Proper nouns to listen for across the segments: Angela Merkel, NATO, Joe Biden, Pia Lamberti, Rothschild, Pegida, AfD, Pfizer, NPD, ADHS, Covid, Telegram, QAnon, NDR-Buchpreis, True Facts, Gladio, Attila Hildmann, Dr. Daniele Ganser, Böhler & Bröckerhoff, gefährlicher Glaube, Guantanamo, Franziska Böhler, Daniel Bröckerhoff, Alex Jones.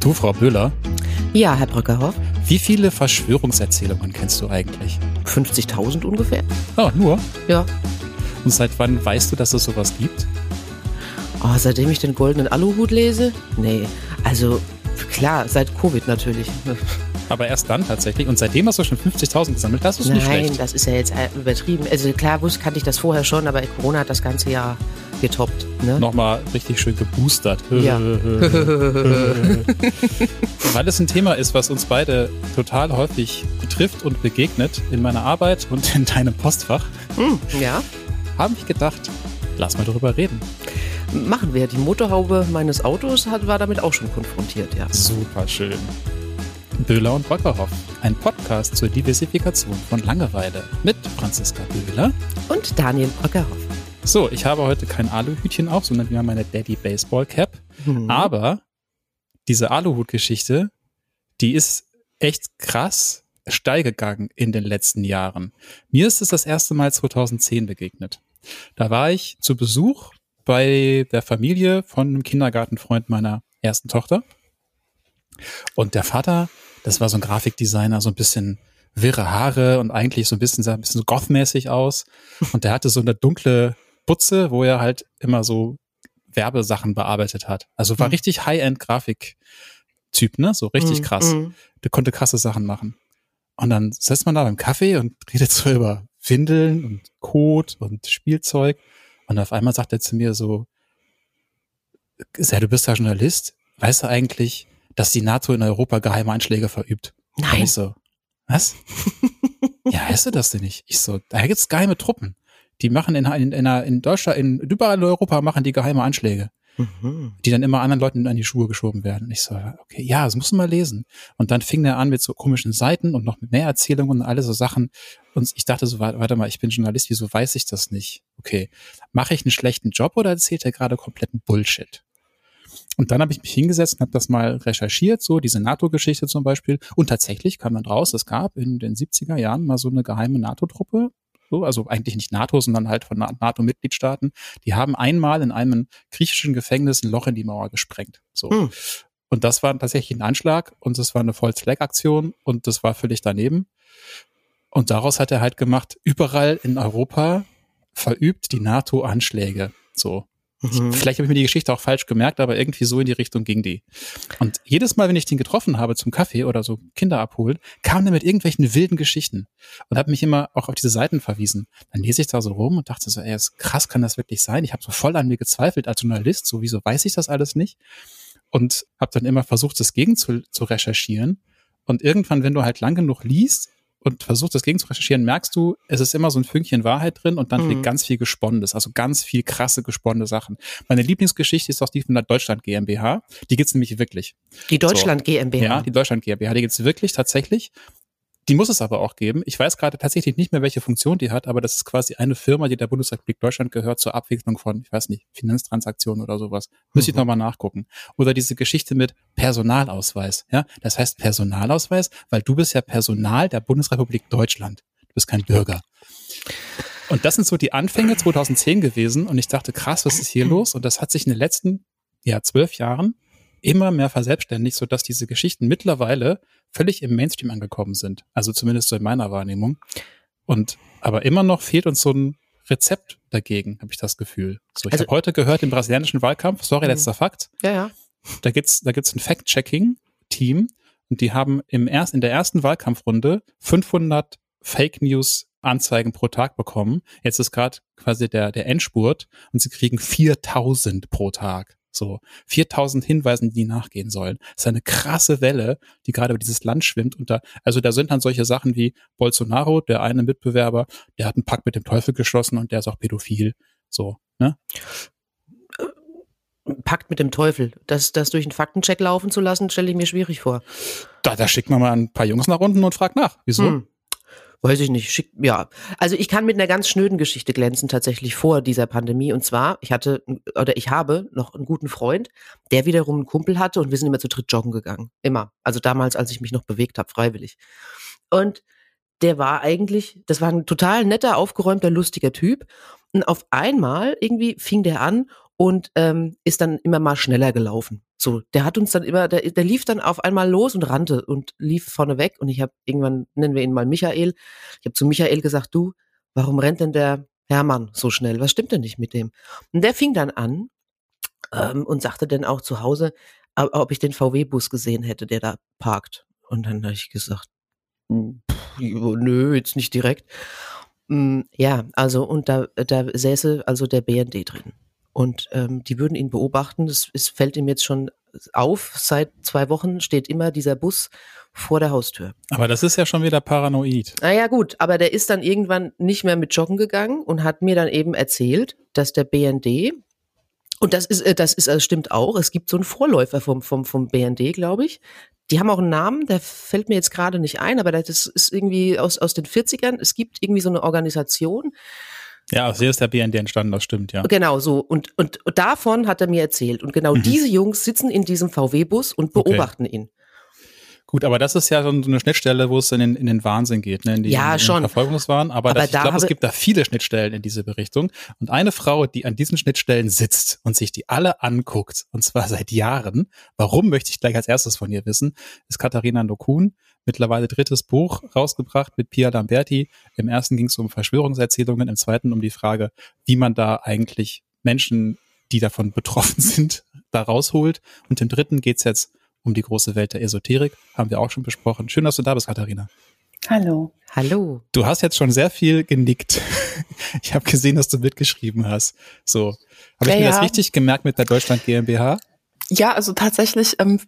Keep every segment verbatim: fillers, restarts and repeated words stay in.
Du, Frau Böhler? Ja, Herr Bröckerhoff? Wie viele Verschwörungserzählungen kennst du eigentlich? fünfzigtausend ungefähr. Ah, nur? Ja. Und seit wann weißt du, dass es sowas gibt? Oh, seitdem ich den goldenen Aluhut lese? Nee, also klar, seit Covid natürlich. Aber erst dann tatsächlich. Und seitdem hast du schon fünfzigtausend gesammelt. Das ist Nein, nicht schlecht. Nein, das ist ja jetzt übertrieben. Also klar, wusste, kannte ich das vorher schon, aber Corona hat das ganze Jahr getoppt. Ne? Nochmal richtig schön geboostert. Ja. Weil es ein Thema ist, was uns beide total häufig betrifft und begegnet in meiner Arbeit und in deinem Postfach, mm, ja. habe ich gedacht, lass mal darüber reden. Machen wir. Die Motorhaube meines Autos hat, war damit auch schon konfrontiert. Ja. Super schön. Böhler und Bröckerhoff, ein Podcast zur Diversifikation von Langeweile mit Franziska Böhler und Daniel Bröckerhoff. So, ich habe heute kein Aluhütchen auf, sondern wir haben meine Daddy-Baseball-Cap. Mhm. Aber diese Aluhut-Geschichte, die ist echt krass steil gegangen in den letzten Jahren. Mir ist es das erste Mal zweitausendzehn begegnet. Da war ich zu Besuch bei der Familie von einem Kindergartenfreund meiner ersten Tochter. Und der Vater, das war so ein Grafikdesigner, so ein bisschen wirre Haare und eigentlich so ein bisschen, sah ein bisschen so gothmäßig aus. Und der hatte so eine dunkle Butze, wo er halt immer so Werbesachen bearbeitet hat. Also war mhm. richtig High-End-Grafik-Typ, ne? So richtig mhm. krass. Der konnte krasse Sachen machen. Und dann sitzt man da beim Kaffee und redet so über Windeln und Kot und Spielzeug. Und auf einmal sagt er zu mir so, ja, du bist ja Journalist, weißt du eigentlich, dass die NATO in Europa geheime Anschläge verübt? Nein. Und ich so, was? Ja, weißt du das denn nicht? Ich so, da gibt's geheime Truppen. Die machen in, in, in, in Deutschland, in überall in Europa machen die geheime Anschläge, mhm. die dann immer anderen Leuten an die Schuhe geschoben werden. Und ich so, okay, ja, das musst du mal lesen. Und dann fing er an mit so komischen Seiten und noch mit mehr Erzählungen und alle so Sachen. Und ich dachte so, warte mal, ich bin Journalist, wieso weiß ich das nicht? Okay, mache ich einen schlechten Job oder erzählt er gerade kompletten Bullshit? Und dann habe ich mich hingesetzt und habe das mal recherchiert, so diese NATO-Geschichte zum Beispiel. Und tatsächlich kam dann raus, es gab in den siebziger Jahren mal so eine geheime NATO-Truppe. So, also eigentlich nicht NATO, sondern halt von NATO-Mitgliedstaaten. Die haben einmal in einem griechischen Gefängnis ein Loch in die Mauer gesprengt. So. Hm. Und das war tatsächlich ein Anschlag und das war eine False-Flag-Aktion und das war völlig daneben. Und daraus hat er halt gemacht, überall in Europa verübt die NATO Anschläge. So. Mhm. Vielleicht habe ich mir die Geschichte auch falsch gemerkt, aber irgendwie so in die Richtung ging die. Und jedes Mal, wenn ich den getroffen habe zum Kaffee oder so Kinder abholen, kam der mit irgendwelchen wilden Geschichten und hat mich immer auch auf diese Seiten verwiesen. Dann lese ich da so rum und dachte so, ey, ist krass, kann das wirklich sein? Ich habe so voll an mir gezweifelt als Journalist, so wieso weiß ich das alles nicht? Und habe dann immer versucht, das gegen zu, zu recherchieren. Und irgendwann, wenn du halt lang genug liest und versuchst, das gegen zu recherchieren, merkst du, es ist immer so ein Fünkchen Wahrheit drin und dann mhm. liegt ganz viel Gesponnenes, also ganz viel krasse gesponnene Sachen. Meine Lieblingsgeschichte ist doch die von der Deutschland GmbH. Die gibt's nämlich wirklich. Die Deutschland so. GmbH? Ja, die Deutschland GmbH, die gibt's wirklich tatsächlich. Die muss es aber auch geben. Ich weiß gerade tatsächlich nicht mehr, welche Funktion die hat, aber das ist quasi eine Firma, die der Bundesrepublik Deutschland gehört zur Abwicklung von, ich weiß nicht, Finanztransaktionen oder sowas. Müsste mhm. ich nochmal nachgucken. Oder diese Geschichte mit Personalausweis. Ja, das heißt Personalausweis, weil du bist ja Personal der Bundesrepublik Deutschland. Du bist kein Bürger. Und das sind so die Anfänge zweitausendzehn gewesen und ich dachte, krass, was ist hier los? Und das hat sich in den letzten, ja, zwölf Jahren immer mehr verselbstständigt, sodass diese Geschichten mittlerweile völlig im Mainstream angekommen sind. Also zumindest so in meiner Wahrnehmung. Und aber immer noch fehlt uns so ein Rezept dagegen, habe ich das Gefühl. So, ich also, habe heute gehört, im brasilianischen Wahlkampf, sorry, letzter Fakt, ja, ja. da gibt's, da gibt's ein Fact-Checking-Team und die haben im erst, in der ersten Wahlkampfrunde fünfhundert Fake-News-Anzeigen pro Tag bekommen. Jetzt ist gerade quasi der, der Endspurt und sie kriegen viertausend pro Tag. So viertausend Hinweisen, die nachgehen sollen. Das ist eine krasse Welle, die gerade über dieses Land schwimmt. Und da, also da sind dann solche Sachen wie Bolsonaro, der eine Mitbewerber, der hat einen Pakt mit dem Teufel geschlossen und der ist auch pädophil. So, ne? Pakt mit dem Teufel. Das, das durch einen Faktencheck laufen zu lassen, stelle ich mir schwierig vor. Da, da schickt man mal ein paar Jungs nach unten und fragt nach. Wieso? Hm. Weiß ich nicht, schick, ja. Also ich kann mit einer ganz schnöden Geschichte glänzen, tatsächlich vor dieser Pandemie. Und zwar, ich hatte, oder ich habe noch einen guten Freund, der wiederum einen Kumpel hatte und wir sind immer zu dritt joggen gegangen. Immer. Also damals, als ich mich noch bewegt habe, freiwillig. Und der war eigentlich, das war ein total netter, aufgeräumter, lustiger Typ. Und auf einmal irgendwie fing der an, und ähm, ist dann immer mal schneller gelaufen. So, der hat uns dann immer, der, der lief dann auf einmal los und rannte und lief vorne weg. Und ich habe irgendwann, nennen wir ihn mal Michael, ich habe zu Michael gesagt, du, warum rennt denn der Hermann so schnell? Was stimmt denn nicht mit dem? Und der fing dann an ähm, und sagte dann auch zu Hause, ob ich den V W-Bus gesehen hätte, der da parkt. Und dann habe ich gesagt, pff, nö, jetzt nicht direkt. Ja, also und da, da säße also der B N D drin. Und ähm, die würden ihn beobachten. Das ist, fällt ihm jetzt schon auf. Seit zwei Wochen steht immer dieser Bus vor der Haustür. Aber das ist ja schon wieder paranoid. Naja gut, aber der ist dann irgendwann nicht mehr mit joggen gegangen und hat mir dann eben erzählt, dass der B N D, und das ist, das ist, das stimmt auch, es gibt so einen Vorläufer vom, vom, vom B N D, glaube ich. Die haben auch einen Namen, der fällt mir jetzt gerade nicht ein, aber das ist irgendwie aus, aus den vierzigern. Es gibt irgendwie so eine Organisation. Ja, also hier ist der B N D entstanden, das stimmt, ja. Genau, so. Und, und, und davon hat er mir erzählt. Und genau mhm. diese Jungs sitzen in diesem V W-Bus und beobachten okay. ihn. Gut, aber das ist ja so eine Schnittstelle, wo es in den, in den Wahnsinn geht, ne? In die, ja, in den schon. Verfolgungswahn. Aber, aber das, ich glaube, es gibt da viele Schnittstellen in diese Richtung. Und eine Frau, die an diesen Schnittstellen sitzt und sich die alle anguckt, und zwar seit Jahren, warum möchte ich gleich als erstes von ihr wissen, ist Katharina Nocun. Mittlerweile drittes Buch rausgebracht mit Pia Lamberti. Im ersten ging es um Verschwörungserzählungen, im zweiten um die Frage, wie man da eigentlich Menschen, die davon betroffen sind, da rausholt. Und im dritten geht es jetzt um die große Welt der Esoterik. Haben wir auch schon besprochen. Schön, dass du da bist, Katharina. Hallo. Hallo. Du hast jetzt schon sehr viel genickt. Ich habe gesehen, dass du mitgeschrieben hast. So. Habe ich ja, mir ja. das richtig gemerkt mit der Deutschland GmbH? Ja, also tatsächlich... Ähm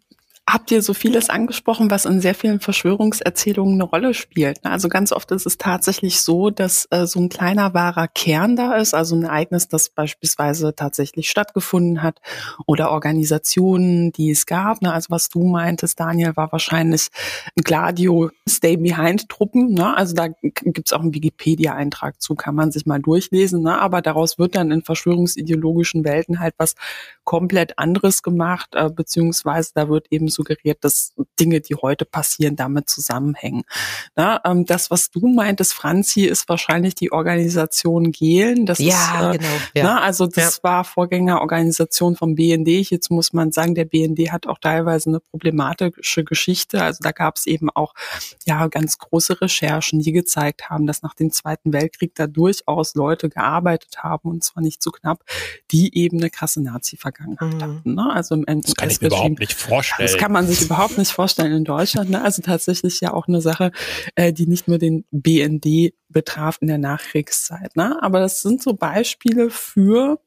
habt ihr so vieles angesprochen, was in sehr vielen Verschwörungserzählungen eine Rolle spielt. Also ganz oft ist es tatsächlich so, dass äh, so ein kleiner wahrer Kern da ist, also ein Ereignis, das beispielsweise tatsächlich stattgefunden hat oder Organisationen, die es gab. Ne? Also was du meintest, Daniel, war wahrscheinlich ein Gladio Stay-Behind-Truppen. Ne? Also da gibt's auch einen Wikipedia-Eintrag zu, kann man sich mal durchlesen. Ne? Aber daraus wird dann in verschwörungsideologischen Welten halt was komplett anderes gemacht, äh, beziehungsweise da wird eben so suggeriert, dass Dinge, die heute passieren, damit zusammenhängen. Na, ähm, das, was du meintest, Franzi, ist wahrscheinlich die Organisation Gehlen. Das ja, ist, äh, genau. Ja. Na, also das ja. war Vorgängerorganisation vom B N D. Jetzt muss man sagen, der B N D hat auch teilweise eine problematische Geschichte. Also da gab es eben auch ja ganz große Recherchen, die gezeigt haben, dass nach dem Zweiten Weltkrieg da durchaus Leute gearbeitet haben, und zwar nicht zu knapp, die eben eine krasse Nazi-Vergangenheit mhm. hatten. Ne? Also im N S-Regime. Das kann ich mir überhaupt nicht vorstellen. Das kann man sich überhaupt nicht vorstellen in Deutschland. Ne? Also tatsächlich ja auch eine Sache, äh, die nicht nur den B N D betraf in der Nachkriegszeit. Ne? Aber das sind so Beispiele für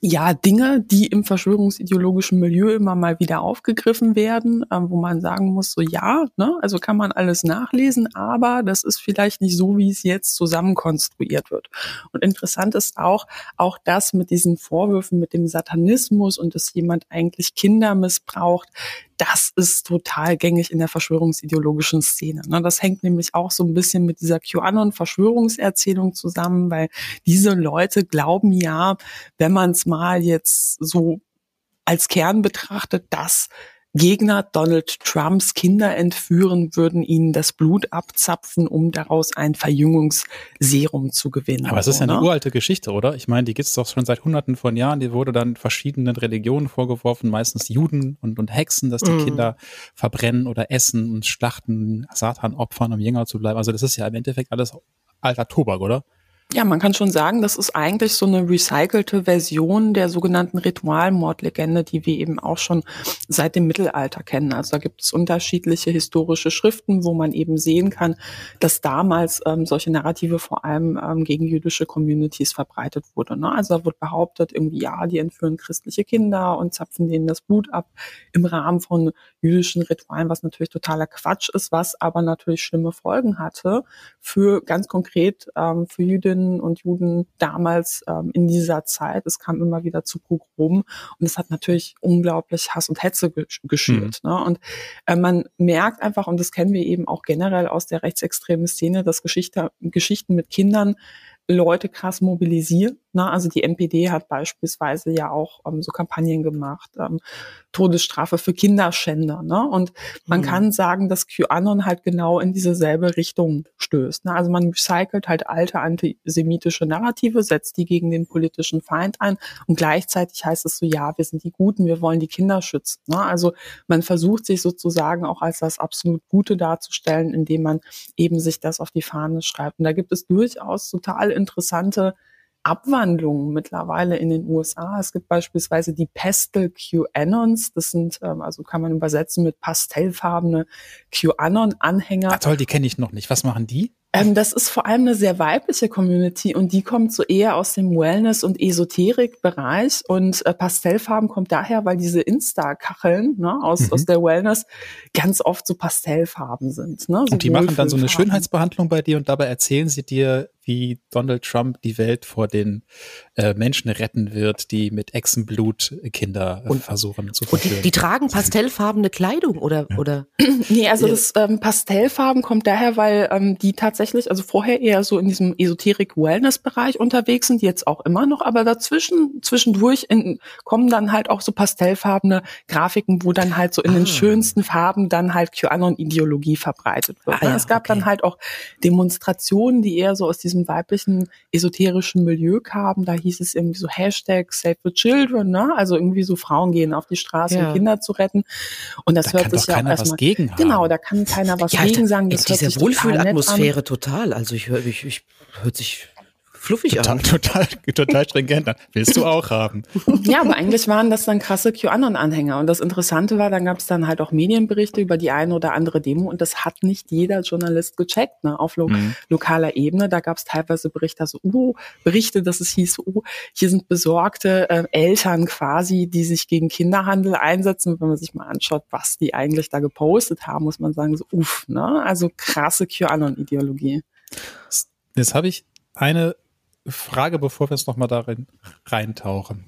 ja Dinge, die im verschwörungsideologischen Milieu immer mal wieder aufgegriffen werden, äh, wo man sagen muss, so ja, ne? Also kann man alles nachlesen, aber das ist vielleicht nicht so, wie es jetzt zusammenkonstruiert wird. Und interessant ist auch, auch das mit diesen Vorwürfen, mit dem Satanismus und dass jemand eigentlich Kinder missbraucht, das ist total gängig in der verschwörungsideologischen Szene. Das hängt nämlich auch so ein bisschen mit dieser QAnon-Verschwörungserzählung zusammen, weil diese Leute glauben ja, wenn man es mal jetzt so als Kern betrachtet, dass Gegner Donald Trumps Kinder entführen, würden ihnen das Blut abzapfen, um daraus ein Verjüngungsserum zu gewinnen. Aber es ist ja eine uralte Geschichte, oder? Ich meine, die gibt es doch schon seit hunderten von Jahren. Die wurde dann verschiedenen Religionen vorgeworfen, meistens Juden und, und Hexen, dass die mm. Kinder verbrennen oder essen und schlachten, Satan opfern, um jünger zu bleiben. Also das ist ja im Endeffekt alles alter Tobak, oder? Ja, man kann schon sagen, das ist eigentlich so eine recycelte Version der sogenannten Ritualmordlegende, die wir eben auch schon seit dem Mittelalter kennen. Also da gibt es unterschiedliche historische Schriften, wo man eben sehen kann, dass damals ähm, solche Narrative vor allem ähm, gegen jüdische Communities verbreitet wurde. Ne? Also da wird behauptet, irgendwie, ja, die entführen christliche Kinder und zapfen denen das Blut ab im Rahmen von jüdischen Ritualen, was natürlich totaler Quatsch ist, was aber natürlich schlimme Folgen hatte für ganz konkret ähm, für Jüdinnen und Juden damals ähm, in dieser Zeit. Es kam immer wieder zu Pogromen und es hat natürlich unglaublich Hass und Hetze ge- geschürt. Mhm. Ne? Und äh, man merkt einfach, und das kennen wir eben auch generell aus der rechtsextremen Szene, dass Geschichte, Geschichten mit Kindern Leute krass mobilisieren. Na, also die N P D hat beispielsweise ja auch ähm, so Kampagnen gemacht, ähm, Todesstrafe für Kinderschänder. Ne? Und man mhm. kann sagen, dass QAnon halt genau in dieselbe Richtung stößt. Ne? Also man recycelt halt alte antisemitische Narrative, setzt die gegen den politischen Feind ein und gleichzeitig heißt es so, ja, wir sind die Guten, wir wollen die Kinder schützen. Ne? Also man versucht sich sozusagen auch als das absolut Gute darzustellen, indem man eben sich das auf die Fahne schreibt. Und da gibt es durchaus total interessante Abwandlungen mittlerweile in den U S A. Es gibt beispielsweise die Pastel QAnons. Das sind, ähm, also kann man übersetzen mit pastellfarbene QAnon-Anhänger. Ah, toll, die kenne ich noch nicht. Was machen die? Ähm, das ist vor allem eine sehr weibliche Community und die kommt so eher aus dem Wellness- und Esoterik-Bereich und äh, Pastellfarben kommt daher, weil diese Insta-Kacheln ne, aus, mhm. aus der Wellness ganz oft so Pastellfarben sind. Ne? So und die machen dann so eine Schönheitsbehandlung bei dir und dabei erzählen sie dir, wie Donald Trump die Welt vor den äh, Menschen retten wird, die mit Echsenblut Kinder äh, und, versuchen zu verführen. Die, die tragen pastellfarbene Kleidung oder? Ja. oder? Nee, also das ähm, Pastellfarben kommt daher, weil ähm, die tatsächlich, also vorher eher so in diesem Esoterik-Wellness-Bereich unterwegs sind, jetzt auch immer noch, aber dazwischen, zwischendurch in, kommen dann halt auch so pastellfarbene Grafiken, wo dann halt so in ah. den schönsten Farben dann halt QAnon-Ideologie verbreitet wird. Ah, ja, es gab okay. dann halt auch Demonstrationen, die eher so aus diesem weiblichen esoterischen Milieu kamen, da hieß es irgendwie so Hashtag Save the Children, ne? Also irgendwie so Frauen gehen auf die Straße, ja. um Kinder zu retten. Und das da hört sich ja auch erstmal gegen haben. Genau, da kann keiner was ja, gegen da, sagen. Das hört diese sich Wohlfühlatmosphäre total, total. Also ich höre, ich, ich hört sich fluffig total, an. Total, total stringent. Willst du auch haben. Ja, aber eigentlich waren das dann krasse QAnon-Anhänger. Und das Interessante war, dann gab es dann halt auch Medienberichte über die eine oder andere Demo. Und das hat nicht jeder Journalist gecheckt, ne, auf lo- mhm. lokaler Ebene. Da gab es teilweise Berichte, also, uh, Berichte, dass es hieß, uh, hier sind besorgte äh, Eltern quasi, die sich gegen Kinderhandel einsetzen. Und wenn man sich mal anschaut, was die eigentlich da gepostet haben, muss man sagen, so uff, ne? Also krasse QAnon-Ideologie. Jetzt habe ich eine Frage, bevor wir jetzt nochmal darin reintauchen.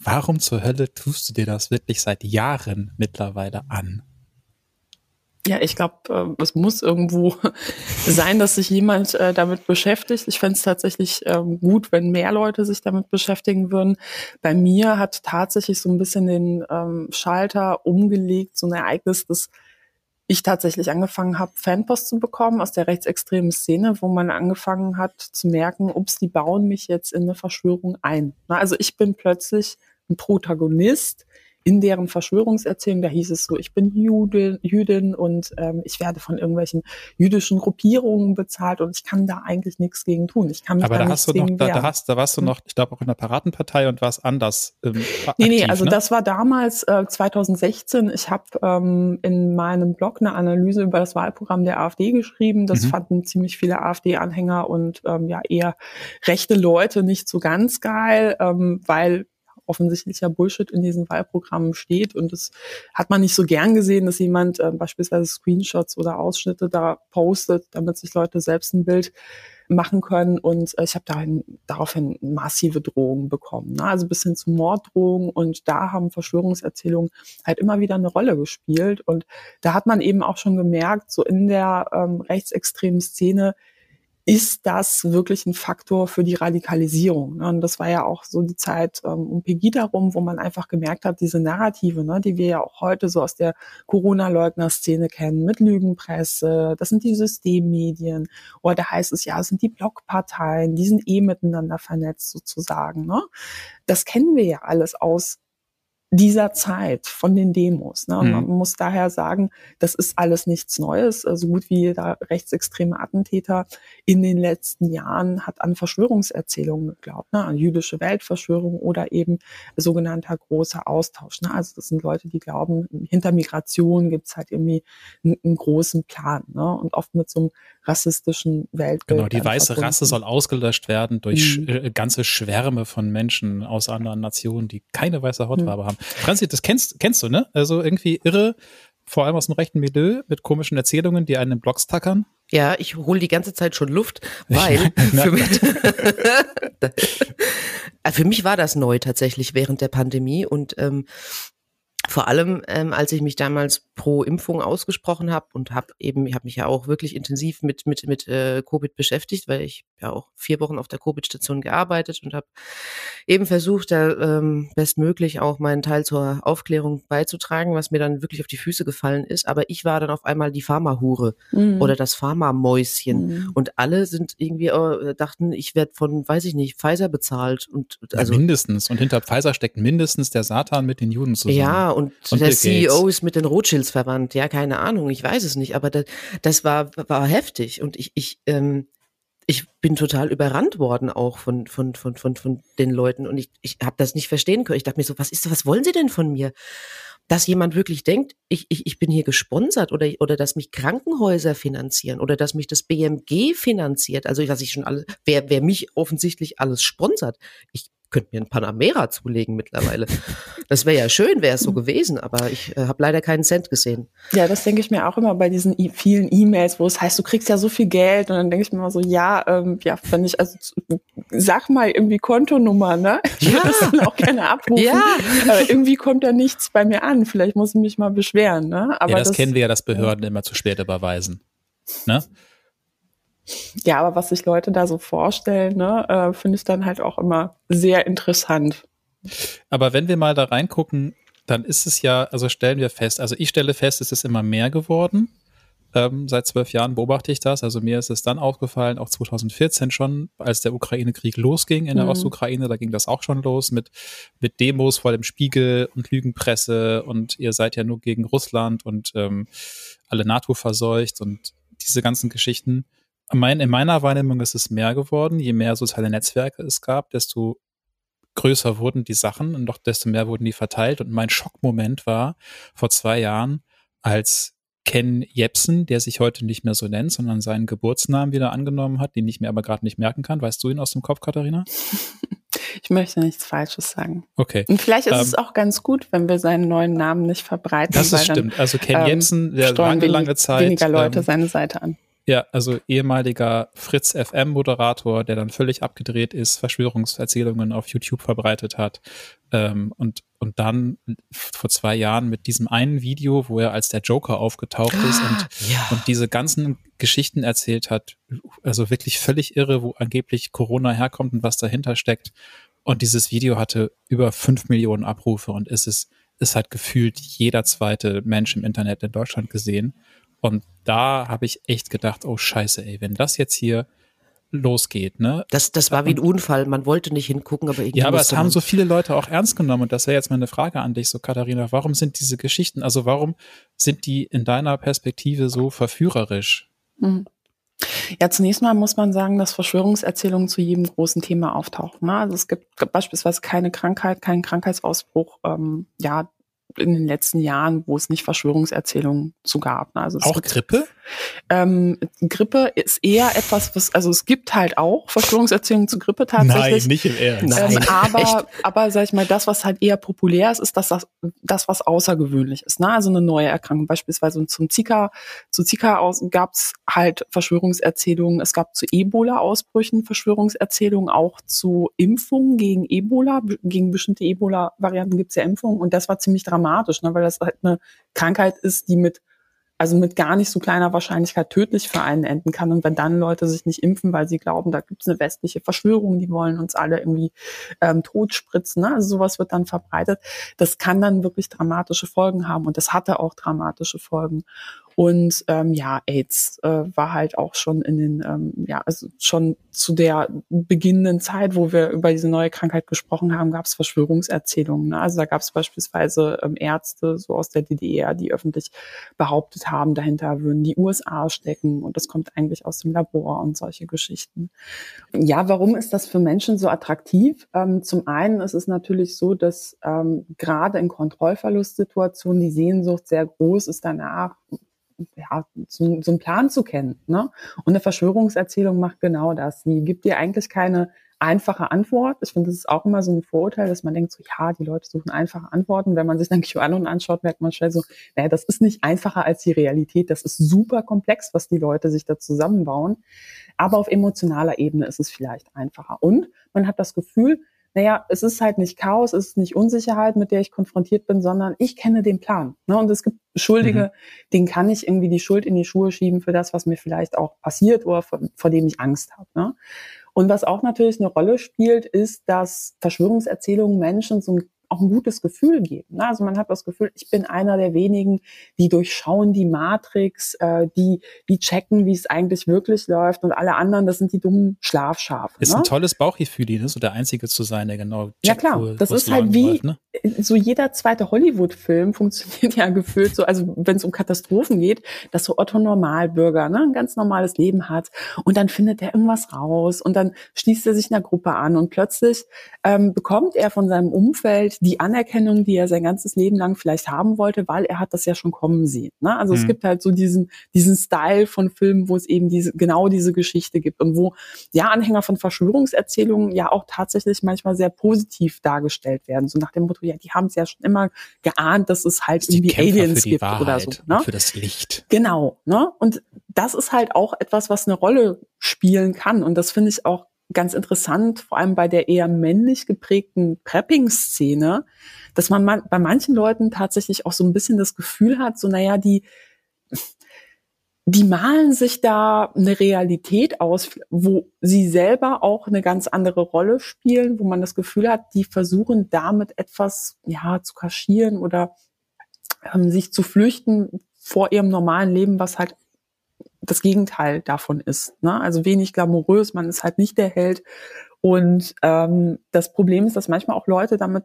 Warum zur Hölle tust du dir das wirklich seit Jahren mittlerweile an? Ja, ich glaube, es muss irgendwo sein, dass sich jemand äh, damit beschäftigt. Ich fände es tatsächlich ähm, gut, wenn mehr Leute sich damit beschäftigen würden. Bei mir hat tatsächlich so ein bisschen den ähm, Schalter umgelegt, so ein Ereignis, das ich tatsächlich angefangen habe, Fanpost zu bekommen aus der rechtsextremen Szene, wo man angefangen hat zu merken, ups, die bauen mich jetzt in eine Verschwörung ein. Na, also ich bin plötzlich ein Protagonist in deren Verschwörungserzählung. Da hieß es so, ich bin Jüdin, Jüdin und ähm, ich werde von irgendwelchen jüdischen Gruppierungen bezahlt und ich kann da eigentlich nichts gegen tun. Ich kann mich aber da, da nichts gegen wehren. Aber da, da warst du noch, ich glaube, auch in der Piratenpartei und warst anders ähm, aktiv, Nee, nee, also ne? das war damals äh, zwanzig sechzehn. Ich habe ähm, in meinem Blog eine Analyse über das Wahlprogramm der AfD geschrieben. Das mhm. fanden ziemlich viele AfD-Anhänger und ähm, ja eher rechte Leute nicht so ganz geil, ähm, weil offensichtlicher Bullshit in diesen Wahlprogrammen steht und das hat man nicht so gern gesehen, dass jemand äh, beispielsweise Screenshots oder Ausschnitte da postet, damit sich Leute selbst ein Bild machen können und äh, ich habe daraufhin massive Drohungen bekommen, ne? Also bis hin zu Morddrohungen und da haben Verschwörungserzählungen halt immer wieder eine Rolle gespielt und da hat man eben auch schon gemerkt, so in der ähm, rechtsextremen Szene ist das wirklich ein Faktor für die Radikalisierung? Und das war ja auch so die Zeit ähm, um Pegida rum, wo man einfach gemerkt hat, diese Narrative, ne, die wir ja auch heute so aus der Corona-Leugner-Szene kennen, mit Lügenpresse, das sind die Systemmedien, oder heißt es ja, es sind die Blockparteien, die sind eh miteinander vernetzt sozusagen. Ne? Das kennen wir ja alles aus dieser Zeit von den Demos. Ne? Und man mhm. muss daher sagen, das ist alles nichts Neues. So gut wie jeder rechtsextreme Attentäter in den letzten Jahren hat an Verschwörungserzählungen geglaubt, ne? An jüdische Weltverschwörung oder eben sogenannter großer Austausch. Ne? Also das sind Leute, die glauben, hinter Migration gibt's halt irgendwie einen, einen großen Plan. Ne? Und oft mit so einem rassistischen Weltbild. Genau, die weiße verbunden. Rasse soll ausgelöscht werden durch mhm. sch- ganze Schwärme von Menschen aus anderen Nationen, die keine weiße Hautfarbe mhm. haben. Franzi, das kennst, kennst du, ne? Also irgendwie irre, vor allem aus dem rechten Milieu, mit komischen Erzählungen, die einen in Blogs tackern. Ja, ich hole die ganze Zeit schon Luft, weil für mich, für mich war das neu tatsächlich während der Pandemie und ähm, vor allem, ähm, als ich mich damals pro Impfung ausgesprochen habe und habe eben, ich habe mich ja auch wirklich intensiv mit mit mit äh, Covid beschäftigt, weil ich ja auch vier Wochen auf der Covid-Station gearbeitet und habe eben versucht, da ähm, bestmöglich auch meinen Teil zur Aufklärung beizutragen, was mir dann wirklich auf die Füße gefallen ist. Aber ich war dann auf einmal die Pharmahure mhm. oder das Pharmamäuschen. Mhm. Und alle sind irgendwie äh, dachten, ich werde von, weiß ich nicht, Pfizer bezahlt. Und also ja, mindestens. Und hinter Pfizer steckt mindestens der Satan mit den Juden zusammen. Ja, und, und der C E O ist mit den Rothschilds verwandt. Ja, keine Ahnung, ich weiß es nicht. Aber das, das war, war heftig. Und ich, ich, ähm, Ich bin total überrannt worden auch von von von von von den Leuten und ich ich habe das nicht verstehen können. Ich dachte mir so, was ist was wollen Sie denn von mir? Dass jemand wirklich denkt, ich ich ich bin hier gesponsert oder oder dass mich Krankenhäuser finanzieren oder dass mich das B M G finanziert. Also, dass ich schon alles wer wer mich offensichtlich alles sponsert. Ich könnte mir ein Panamera zulegen mittlerweile. Das wäre ja schön, wäre es so gewesen, aber ich äh, habe leider keinen Cent gesehen. Ja, das denke ich mir auch immer bei diesen e- vielen E-Mails, wo es heißt, du kriegst ja so viel Geld und dann denke ich mir immer so, ja, ähm, ja, wenn ich, also sag mal irgendwie Kontonummer, ne? Ich würde das dann auch gerne abrufen. Ja. Aber irgendwie kommt da nichts bei mir an. Vielleicht muss ich mich mal beschweren, ne? Aber ja, das, das kennen wir ja, dass Behörden immer zu spät überweisen, ne? Ja, aber was sich Leute da so vorstellen, ne, äh, finde ich dann halt auch immer sehr interessant. Aber wenn wir mal da reingucken, dann ist es ja, also stellen wir fest, also ich stelle fest, es ist immer mehr geworden. Ähm, seit zwölf Jahren beobachte ich das. Also mir ist es dann aufgefallen, auch zwanzig vierzehn schon, als der Ukraine-Krieg losging in der mhm. Ostukraine, da ging das auch schon los mit, mit Demos vor dem Spiegel und Lügenpresse und ihr seid ja nur gegen Russland und ähm, alle NATO verseucht und diese ganzen Geschichten. Mein, in meiner Wahrnehmung ist es mehr geworden. Je mehr soziale Netzwerke es gab, desto größer wurden die Sachen und doch desto mehr wurden die verteilt. Und mein Schockmoment war vor zwei Jahren, als Ken Jebsen, der sich heute nicht mehr so nennt, sondern seinen Geburtsnamen wieder angenommen hat, den ich mir aber gerade nicht merken kann. Weißt du ihn aus dem Kopf, Katharina? Ich möchte nichts Falsches sagen. Okay. Und vielleicht ist ähm, es auch ganz gut, wenn wir seinen neuen Namen nicht verbreiten. Das ist stimmt. Dann, also Ken ähm, Jebsen, der lange, lange Zeit... weniger Leute ähm, seine Seite an. Ja, also ehemaliger Fritz-F M-Moderator, der dann völlig abgedreht ist, Verschwörungserzählungen auf YouTube verbreitet hat. Ähm, und, und dann vor zwei Jahren mit diesem einen Video, wo er als der Joker aufgetaucht ist und, ja. und diese ganzen Geschichten erzählt hat, also wirklich völlig irre, wo angeblich Corona herkommt und was dahinter steckt. Und dieses Video hatte über fünf Millionen Abrufe und es ist, es hat gefühlt jeder zweite Mensch im Internet in Deutschland gesehen. Und da habe ich echt gedacht, oh Scheiße, ey, wenn das jetzt hier losgeht, ne? Das, das war wie ein Unfall, man wollte nicht hingucken, aber irgendwie. Ja, aber es haben so viele Leute auch ernst genommen und das wäre jetzt meine Frage an dich, so Katharina, warum sind diese Geschichten, also warum sind die in deiner Perspektive so verführerisch? Mhm. Ja, zunächst mal muss man sagen, dass Verschwörungserzählungen zu jedem großen Thema auftauchen, ne? Also es gibt beispielsweise keine Krankheit, keinen Krankheitsausbruch, ähm, ja, in den letzten Jahren, wo es nicht Verschwörungserzählungen zu gab. Also auch gibt, Grippe? Ähm, Grippe ist eher etwas, was, also es gibt halt auch Verschwörungserzählungen zu Grippe tatsächlich. Nein, nicht im Ernst. Ähm, aber, aber sag ich mal, das, was halt eher populär ist, ist das, das, das was außergewöhnlich ist, ne? Also eine neue Erkrankung. Beispielsweise zum Zika, zu Zika gab es halt Verschwörungserzählungen. Es gab zu Ebola-Ausbrüchen Verschwörungserzählungen, auch zu Impfungen gegen Ebola. Gegen bestimmte Ebola-Varianten gibt es ja Impfungen und das war ziemlich dramatisch. Ne, weil das halt eine Krankheit ist, die mit, also mit gar nicht so kleiner Wahrscheinlichkeit tödlich für einen enden kann. Und wenn dann Leute sich nicht impfen, weil sie glauben, da gibt es eine westliche Verschwörung, die wollen uns alle irgendwie ähm, totspritzen, ne? Also sowas wird dann verbreitet. Das kann dann wirklich dramatische Folgen haben und das hatte auch dramatische Folgen. Und ähm, ja, AIDS äh, war halt auch schon in den, ähm, ja, also schon zu der beginnenden Zeit, wo wir über diese neue Krankheit gesprochen haben, gab es Verschwörungserzählungen, ne? Also da gab es beispielsweise ähm, Ärzte so aus der D D R, die öffentlich behauptet haben, dahinter würden die U S A stecken und das kommt eigentlich aus dem Labor und solche Geschichten. Ja, warum ist das für Menschen so attraktiv? Ähm, zum einen ist es natürlich so, dass ähm, gerade in Kontrollverlustsituationen die Sehnsucht sehr groß ist danach, ja, so, so einen Plan zu kennen, ne? Und eine Verschwörungserzählung macht genau das. Die gibt dir eigentlich keine einfache Antwort. Ich finde, das ist auch immer so ein Vorurteil, dass man denkt so, ja, die Leute suchen einfache Antworten. Wenn man sich dann QAnon anschaut, merkt man schnell so, naja, das ist nicht einfacher als die Realität. Das ist super komplex, was die Leute sich da zusammenbauen. Aber auf emotionaler Ebene ist es vielleicht einfacher. Und man hat das Gefühl, naja, es ist halt nicht Chaos, es ist nicht Unsicherheit, mit der ich konfrontiert bin, sondern ich kenne den Plan, ne? Und es gibt Schuldige, mhm. denen kann ich irgendwie die Schuld in die Schuhe schieben für das, was mir vielleicht auch passiert oder vor, vor dem ich Angst habe, ne? Und was auch natürlich eine Rolle spielt, ist, dass Verschwörungserzählungen Menschen so ein, auch ein gutes Gefühl geben. Also man hat das Gefühl, ich bin einer der wenigen, die durchschauen die Matrix, äh, die die checken, wie es eigentlich wirklich läuft, und alle anderen, das sind die dummen Schlafschafe. Ist ne? ein tolles Bauchgefühl, ne? So der Einzige zu sein, der genau checkt. Ja klar, wo, das ist halt wie läuft, ne? So jeder zweite Hollywood-Film funktioniert ja gefühlt so, also wenn es um Katastrophen geht, dass so Otto Normalbürger, ne, ein ganz normales Leben hat, und dann findet er irgendwas raus und dann schließt er sich einer Gruppe an und plötzlich ähm, bekommt er von seinem Umfeld die Anerkennung, die er sein ganzes Leben lang vielleicht haben wollte, weil er hat das ja schon kommen sehen. Ne? Also mhm. es gibt halt so diesen diesen Style von Filmen, wo es eben diese genau diese Geschichte gibt und wo ja Anhänger von Verschwörungserzählungen ja auch tatsächlich manchmal sehr positiv dargestellt werden, so nach dem Motto, ja, die haben es ja schon immer geahnt, dass es halt irgendwie Aliens gibt oder so. Ne? Für das Licht. Genau. Ne? Und das ist halt auch etwas, was eine Rolle spielen kann. Und das finde ich auch ganz interessant, vor allem bei der eher männlich geprägten Prepping-Szene, dass man man bei manchen Leuten tatsächlich auch so ein bisschen das Gefühl hat, so naja, die die malen sich da eine Realität aus, wo sie selber auch eine ganz andere Rolle spielen, wo man das Gefühl hat, die versuchen damit etwas ja zu kaschieren oder ähm, sich zu flüchten vor ihrem normalen Leben, was halt das Gegenteil davon ist. Ne? Also wenig glamourös, man ist halt nicht der Held. Und ähm, das Problem ist, dass manchmal auch Leute damit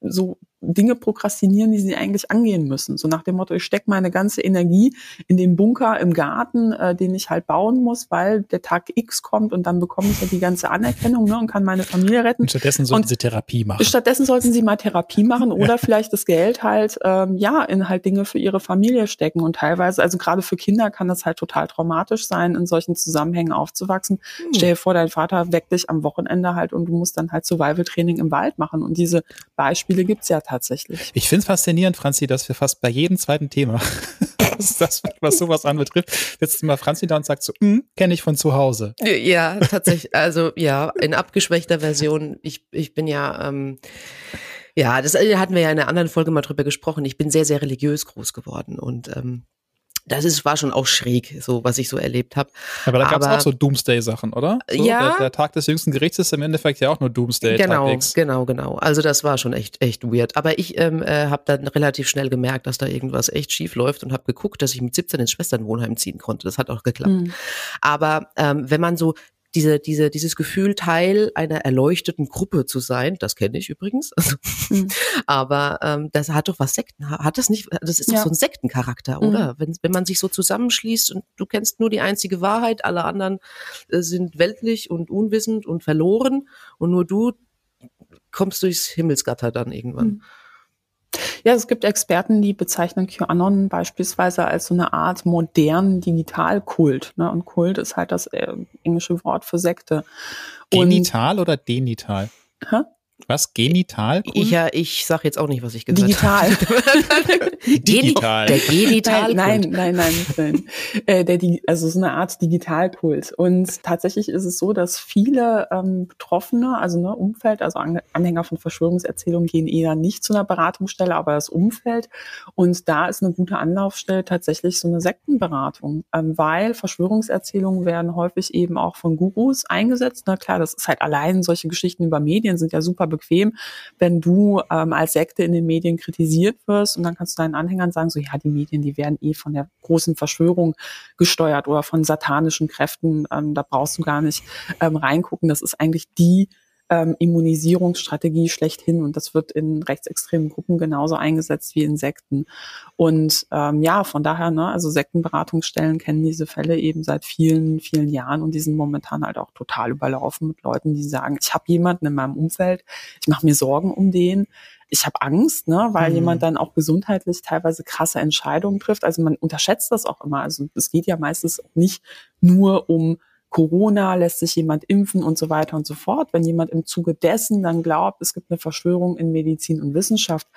so Dinge prokrastinieren, die sie eigentlich angehen müssen. So nach dem Motto, ich stecke meine ganze Energie in den Bunker im Garten, äh, den ich halt bauen muss, weil der Tag X kommt und dann bekomme ich ja die ganze Anerkennung, ne, und kann meine Familie retten. Und stattdessen sollten und sie Therapie machen. Stattdessen sollten sie mal Therapie machen oder vielleicht das Geld halt, ähm, ja, in halt Dinge für ihre Familie stecken. Und teilweise, also gerade für Kinder kann das halt total traumatisch sein, in solchen Zusammenhängen aufzuwachsen. Hm. Stell dir vor, dein Vater weckt dich am Wochenende halt und du musst dann halt Survival-Training im Wald machen. Und diese Beispiele gibt's ja tatsächlich. Ich finde es faszinierend, Franzi, dass wir fast bei jedem zweiten Thema, was, das, was sowas anbetrifft, sitzt mal Franzi da und sagt so, kenne ich von zu Hause. Ja, tatsächlich. Also ja, in abgeschwächter Version. Ich, ich bin ja, ähm, ja, das hatten wir ja in einer anderen Folge mal drüber gesprochen. Ich bin sehr, sehr religiös groß geworden und ähm, das ist, war schon auch schräg, so was ich so erlebt habe. Aber da gab es auch so Doomsday-Sachen, oder? So, ja. Der, der Tag des jüngsten Gerichts ist im Endeffekt ja auch nur Doomsday. Genau, Tag X. genau, genau. Also das war schon echt, echt weird. Aber ich ähm, äh, habe dann relativ schnell gemerkt, dass da irgendwas echt schief läuft und habe geguckt, dass ich mit siebzehn ins Schwesternwohnheim ziehen konnte. Das hat auch geklappt. Mhm. Aber ähm, wenn man so diese, diese, dieses Gefühl, Teil einer erleuchteten Gruppe zu sein, das kenne ich übrigens. Also, mhm. Aber ähm, das hat doch was Sekten, hat das nicht, das ist ja. doch so ein Sektencharakter, oder? Mhm. Wenn, wenn man sich so zusammenschließt und du kennst nur die einzige Wahrheit, alle anderen äh, sind weltlich und unwissend und verloren und nur du kommst durchs Himmelsgatter dann irgendwann. Mhm. Ja, es gibt Experten, die bezeichnen QAnon beispielsweise als so eine Art modernen Digitalkult. Ne? Und Kult ist halt das äh, englische Wort für Sekte. Und genital oder denital? Hä? Was? Genital? Ich, ja, ich sag jetzt auch nicht, was ich gesagt digital. habe. Digital. Der Genitalkult. Nein, nein, nein, nein. Äh, der, also so eine Art Digitalkult. Und tatsächlich ist es so, dass viele ähm, Betroffene, also ne, Umfeld, also Anhänger von Verschwörungserzählungen gehen eher nicht zu einer Beratungsstelle, aber das Umfeld. Und da ist eine gute Anlaufstelle tatsächlich so eine Sektenberatung. Ähm, weil Verschwörungserzählungen werden häufig eben auch von Gurus eingesetzt. Na klar, das ist halt allein, solche Geschichten über Medien sind ja super bequem, wenn du ähm, als Sekte in den Medien kritisiert wirst und dann kannst du deinen Anhängern sagen, so ja, die Medien, die werden eh von der großen Verschwörung gesteuert oder von satanischen Kräften, ähm, da brauchst du gar nicht ähm, reingucken, das ist eigentlich die ähm, Immunisierungsstrategie schlechthin und das wird in rechtsextremen Gruppen genauso eingesetzt wie in Sekten und ähm, ja, von daher, ne, also Sektenberatungsstellen kennen diese Fälle eben seit vielen, vielen Jahren und die sind momentan halt auch total überlaufen mit Leuten, die sagen, ich habe jemanden in meinem Umfeld, ich mache mir Sorgen um den, ich habe Angst, ne, weil mhm. jemand dann auch gesundheitlich teilweise krasse Entscheidungen trifft, also man unterschätzt das auch immer, also es geht ja meistens nicht nur um Corona, lässt sich jemand impfen und so weiter und so fort. Wenn jemand im Zuge dessen dann glaubt, es gibt eine Verschwörung in Medizin und Wissenschaft,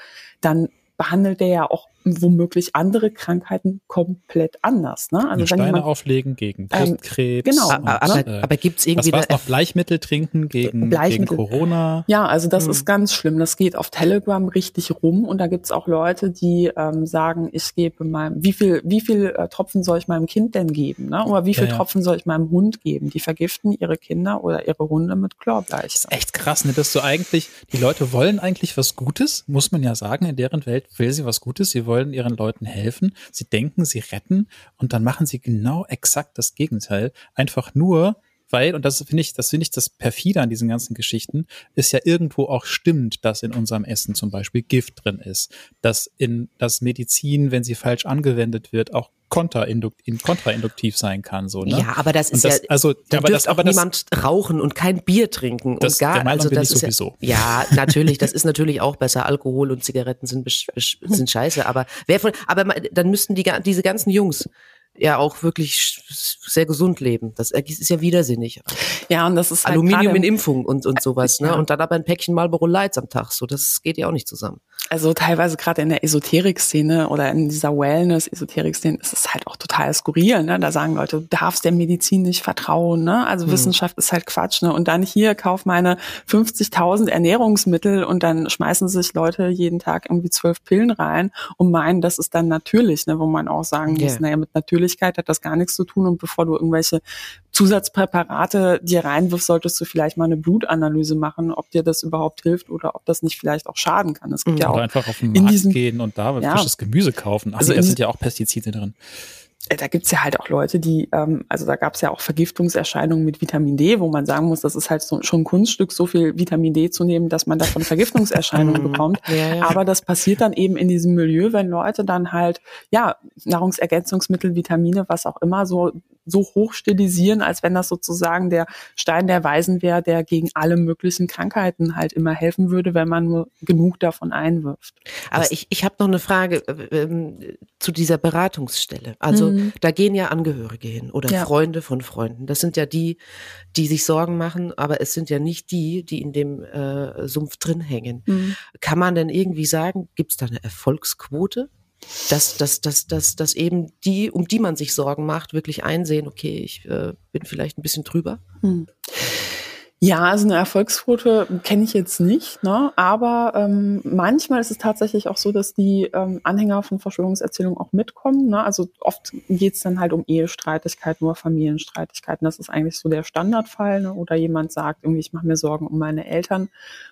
dann behandelt der ja auch womöglich andere Krankheiten komplett anders. Ne? Also Steine jemand, auflegen gegen Brustkrebs. Ähm, genau. Und, aber äh, aber gibt es irgendwie... Was noch? Bleichmittel trinken gegen, Bleichmittel. gegen Corona? Ja, also das hm. ist ganz schlimm. Das geht auf Telegram richtig rum und da gibt es auch Leute, die ähm, sagen, ich gebe meinem... Wie viel, wie viel äh, Tropfen soll ich meinem Kind denn geben? Ne? Oder wie viel ja, ja. Tropfen soll ich meinem Hund geben? Die vergiften ihre Kinder oder ihre Hunde mit Chlorbleiche. Das ist echt krass, ne? Dass du eigentlich... Die Leute wollen eigentlich was Gutes, muss man ja sagen. In deren Welt will sie was Gutes. Sie wollen ihren Leuten helfen, sie denken, sie retten und dann machen sie genau exakt das Gegenteil. Einfach nur, weil, und das finde ich, das finde ich das perfide an diesen ganzen Geschichten, ist ja irgendwo auch stimmt, dass in unserem Essen zum Beispiel Gift drin ist, dass in das Medizin, wenn sie falsch angewendet wird, auch kontrainduktiv, kontrainduktiv sein kann. So, ne? Ja, aber das ist das, ja, also, da aber dürft das, aber auch das, niemand rauchen und kein Bier trinken. Und das, gar, der Meinung also, das bin ich sowieso. Ja, ja, natürlich, das ist natürlich auch besser. Alkohol und Zigaretten sind, sind scheiße, aber wer von, aber dann müssten die, diese ganzen Jungs ja auch wirklich sehr gesund leben. Das ist ja widersinnig. Ja, und das ist halt Aluminium in Impfung und, und sowas, ne? Ja. Und dann aber ein Päckchen Marlboro Lights am Tag. So, das geht ja auch nicht zusammen. Also teilweise gerade in der Esoterik-Szene oder in dieser Wellness-Esoterik-Szene ist es halt auch total skurril, ne? Da sagen Leute, du darfst der Medizin nicht vertrauen, ne? Also hm. Wissenschaft ist halt Quatsch, ne? Und dann hier, kauf meine fünfzigtausend Ernährungsmittel und dann schmeißen sich Leute jeden Tag irgendwie zwölf Pillen rein und meinen, das ist dann natürlich, ne? Wo man auch sagen muss, yeah. naja, mit Natürlichkeit hat das gar nichts zu tun und bevor du irgendwelche Zusatzpräparate dir reinwirfst, solltest du vielleicht mal eine Blutanalyse machen, ob dir das überhaupt hilft oder ob das nicht vielleicht auch schaden kann. Es gibt mhm. ja auch oder einfach auf den Markt diesen, gehen und da ja. frisches Gemüse kaufen. Ach, also da sind ja auch Pestizide drin. Da gibt's ja halt auch Leute, die, ähm, also da gab's ja auch Vergiftungserscheinungen mit Vitamin D, wo man sagen muss, das ist halt so, schon ein Kunststück, so viel Vitamin D zu nehmen, dass man davon Vergiftungserscheinungen bekommt. Ja, ja. Aber das passiert dann eben in diesem Milieu, wenn Leute dann halt, ja, Nahrungsergänzungsmittel, Vitamine, was auch immer, so so hoch stilisieren, als wenn das sozusagen der Stein der Weisen wäre, der gegen alle möglichen Krankheiten halt immer helfen würde, wenn man nur genug davon einwirft. Aber das ich ich habe noch eine Frage äh, zu dieser Beratungsstelle. Also mhm. da gehen ja Angehörige hin oder ja. Freunde von Freunden. Das sind ja die, die sich Sorgen machen, aber es sind ja nicht die, die in dem äh, Sumpf drin hängen. Mhm. Kann man denn irgendwie sagen, gibt es da eine Erfolgsquote? Dass, dass, dass, dass, dass eben die, um die man sich Sorgen macht, wirklich einsehen, okay, ich äh, bin vielleicht ein bisschen drüber. Hm. Ja, also eine Erfolgsquote kenne ich jetzt nicht, ne? Aber ähm, manchmal ist es tatsächlich auch so, dass die ähm, Anhänger von Verschwörungserzählungen auch mitkommen, ne? Also oft geht es dann halt um Ehestreitigkeiten oder Familienstreitigkeiten. Das ist eigentlich so der Standardfall, ne? Oder jemand sagt, irgendwie, ich mache mir Sorgen um meine Eltern.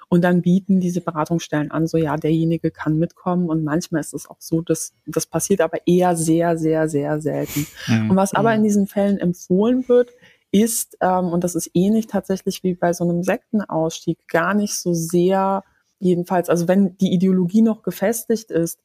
Und dann bieten diese Beratungsstellen an, so ja, derjenige kann mitkommen. Und manchmal ist es auch so, dass das passiert aber eher sehr, sehr, sehr selten. Mhm. Und was aber in diesen Fällen empfohlen wird, ist, ähm, und das ist ähnlich tatsächlich wie bei so einem Sektenausstieg, gar nicht so sehr, jedenfalls, also wenn die Ideologie noch gefestigt ist,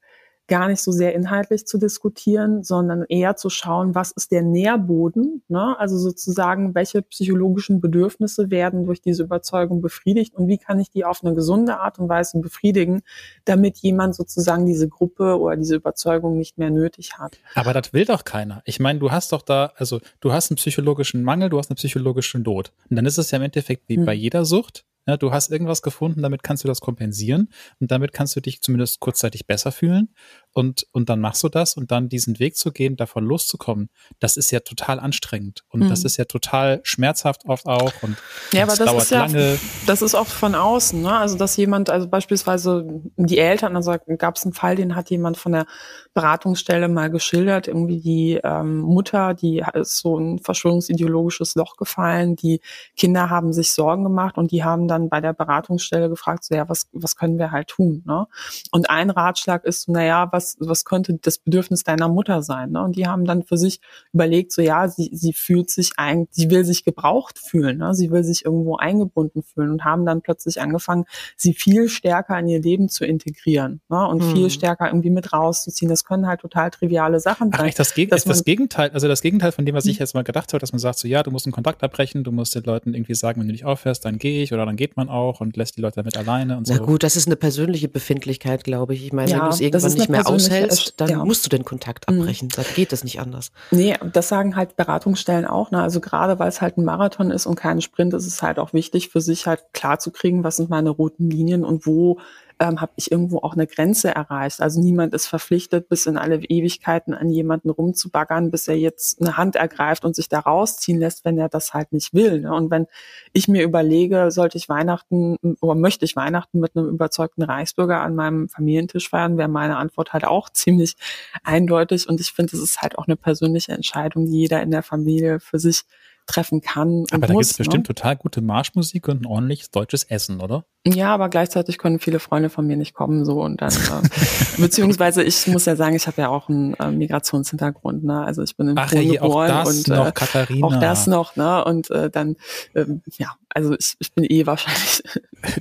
gar nicht so sehr inhaltlich zu diskutieren, sondern eher zu schauen, was ist der Nährboden, ne? Also sozusagen, welche psychologischen Bedürfnisse werden durch diese Überzeugung befriedigt und wie kann ich die auf eine gesunde Art und Weise befriedigen, damit jemand sozusagen diese Gruppe oder diese Überzeugung nicht mehr nötig hat. Aber das will doch keiner. Ich meine, du hast doch da, also du hast einen psychologischen Mangel, du hast eine psychologische Not. Und dann ist es ja im Endeffekt wie hm. bei jeder Sucht. Ja, du hast irgendwas gefunden, damit kannst du das kompensieren und damit kannst du dich zumindest kurzzeitig besser fühlen und, und dann machst du das und dann diesen Weg zu gehen, davon loszukommen, das ist ja total anstrengend und mhm. das ist ja total schmerzhaft oft auch und ja, das, aber das dauert ist ja, lange. Das ist oft von außen, ne? Also dass jemand, also beispielsweise die Eltern, also gab es einen Fall, den hat jemand von der Beratungsstelle mal geschildert, irgendwie die ähm, Mutter, die ist so ein verschwörungsideologisches Loch gefallen, die Kinder haben sich Sorgen gemacht und die haben dann bei der Beratungsstelle gefragt, so ja, was, was können wir halt tun, ne? Und ein Ratschlag ist, naja, was, was könnte das Bedürfnis deiner Mutter sein, ne? Und die haben dann für sich überlegt, so ja, sie, sie fühlt sich eigentlich, sie will sich gebraucht fühlen, ne? Sie will sich irgendwo eingebunden fühlen und haben dann plötzlich angefangen, sie viel stärker in ihr Leben zu integrieren, ne? Und hm. viel stärker irgendwie mit rauszuziehen. Das können halt total triviale Sachen sein. Ach, echt, das, Geg- dass man, das Gegenteil, also das Gegenteil von dem, was ich jetzt mal gedacht habe, dass man sagt, so ja, du musst einen Kontakt abbrechen, du musst den Leuten irgendwie sagen, wenn du nicht aufhörst, dann gehe ich oder dann geht man auch und lässt die Leute damit alleine und so. Na gut, das ist eine persönliche Befindlichkeit, glaube ich. Ich meine, ja, wenn du es irgendwann nicht mehr aushältst, dann ja. musst du den Kontakt abbrechen. Mhm. Da geht das nicht anders. Nee, das sagen halt Beratungsstellen auch. Ne? Also gerade, weil es halt ein Marathon ist und kein Sprint, ist es halt auch wichtig, für sich halt klar zu kriegen, was sind meine roten Linien und wo ähm, habe ich irgendwo auch eine Grenze erreicht. Also niemand ist verpflichtet, bis in alle Ewigkeiten an jemanden rumzubaggern, bis er jetzt eine Hand ergreift und sich da rausziehen lässt, wenn er das halt nicht will. Ne? Und wenn ich mir überlege, sollte ich Weihnachten oder möchte ich Weihnachten mit einem überzeugten Reichsbürger an meinem Familientisch feiern, wäre meine Antwort halt auch ziemlich eindeutig. Und ich finde, es ist halt auch eine persönliche Entscheidung, die jeder in der Familie für sich treffen kann. Aber da gibt es bestimmt total gute Marschmusik und ein ordentliches deutsches Essen, oder? Ja, aber gleichzeitig können viele Freunde von mir nicht kommen, so und dann äh, beziehungsweise ich muss ja sagen, ich habe ja auch einen äh, Migrationshintergrund, ne? Also ich bin in Polen geboren und äh, noch, Katharina. auch das noch, ne? Und äh, dann äh, ja, also ich, ich bin eh wahrscheinlich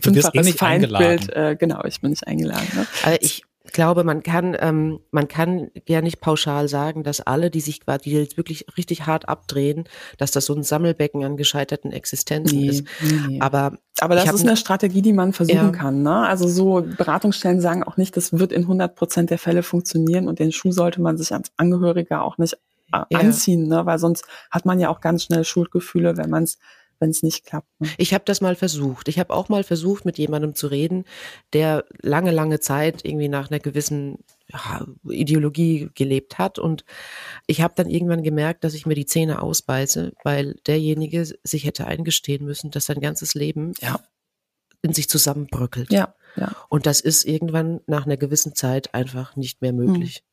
fünffaches Feindbild, äh, genau, ich bin nicht eingeladen. Ne? Also ich Ich glaube, man kann, ähm, man kann ja nicht pauschal sagen, dass alle, die sich die jetzt wirklich richtig hart abdrehen, dass das so ein Sammelbecken an gescheiterten Existenzen nee, ist. Nee. Aber, Aber das ist eine Strategie, die man versuchen ja. kann. Ne? Also so Beratungsstellen sagen auch nicht, das wird in hundert Prozent der Fälle funktionieren und den Schuh sollte man sich als Angehöriger auch nicht ja. anziehen, ne? Weil sonst hat man ja auch ganz schnell Schuldgefühle, wenn man es wenn es nicht klappt. Ne? Ich habe das mal versucht. Ich habe auch mal versucht, mit jemandem zu reden, der lange, lange Zeit irgendwie nach einer gewissen ja, Ideologie gelebt hat. Und ich habe dann irgendwann gemerkt, dass ich mir die Zähne ausbeiße, weil derjenige sich hätte eingestehen müssen, dass sein ganzes Leben ja. in sich zusammenbröckelt. Ja, ja. Und das ist irgendwann nach einer gewissen Zeit einfach nicht mehr möglich. Mhm.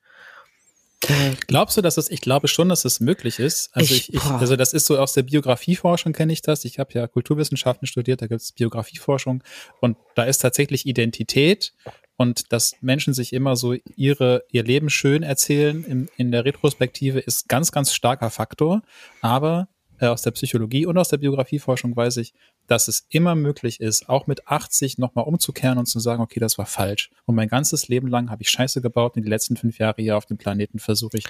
Glaubst du, dass das, ich glaube schon, dass das möglich ist. Also ich, ich, also das ist so aus der Biografieforschung kenne ich das. Ich habe ja Kulturwissenschaften studiert, da gibt es Biografieforschung und da ist tatsächlich Identität und dass Menschen sich immer so ihre, ihr Leben schön erzählen in, in der Retrospektive ist ganz, ganz starker Faktor. Aber äh, aus der Psychologie und aus der Biografieforschung weiß ich, dass es immer möglich ist, auch mit achtzig nochmal umzukehren und zu sagen, okay, das war falsch. Und mein ganzes Leben lang habe ich Scheiße gebaut und die letzten fünf Jahre hier auf dem Planeten versuche ich,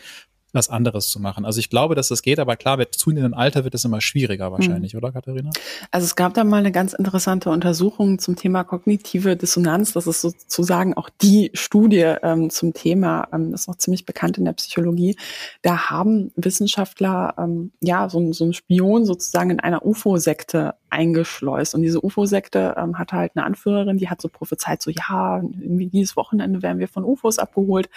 was anderes zu machen. Also ich glaube, dass das geht, aber klar, mit zunehmendem Alter wird es immer schwieriger wahrscheinlich, mhm. oder Katharina? Also es gab da mal eine ganz interessante Untersuchung zum Thema kognitive Dissonanz. Das ist sozusagen auch die Studie ähm, zum Thema, ähm, das ist noch ziemlich bekannt in der Psychologie. Da haben Wissenschaftler ähm, ja so, so einen Spion sozusagen in einer U F O-Sekte eingeschleust. Und diese U F O-Sekte ähm, hatte halt eine Anführerin, die hat so prophezeit, so ja, irgendwie dieses Wochenende werden wir von U F Os abgeholt.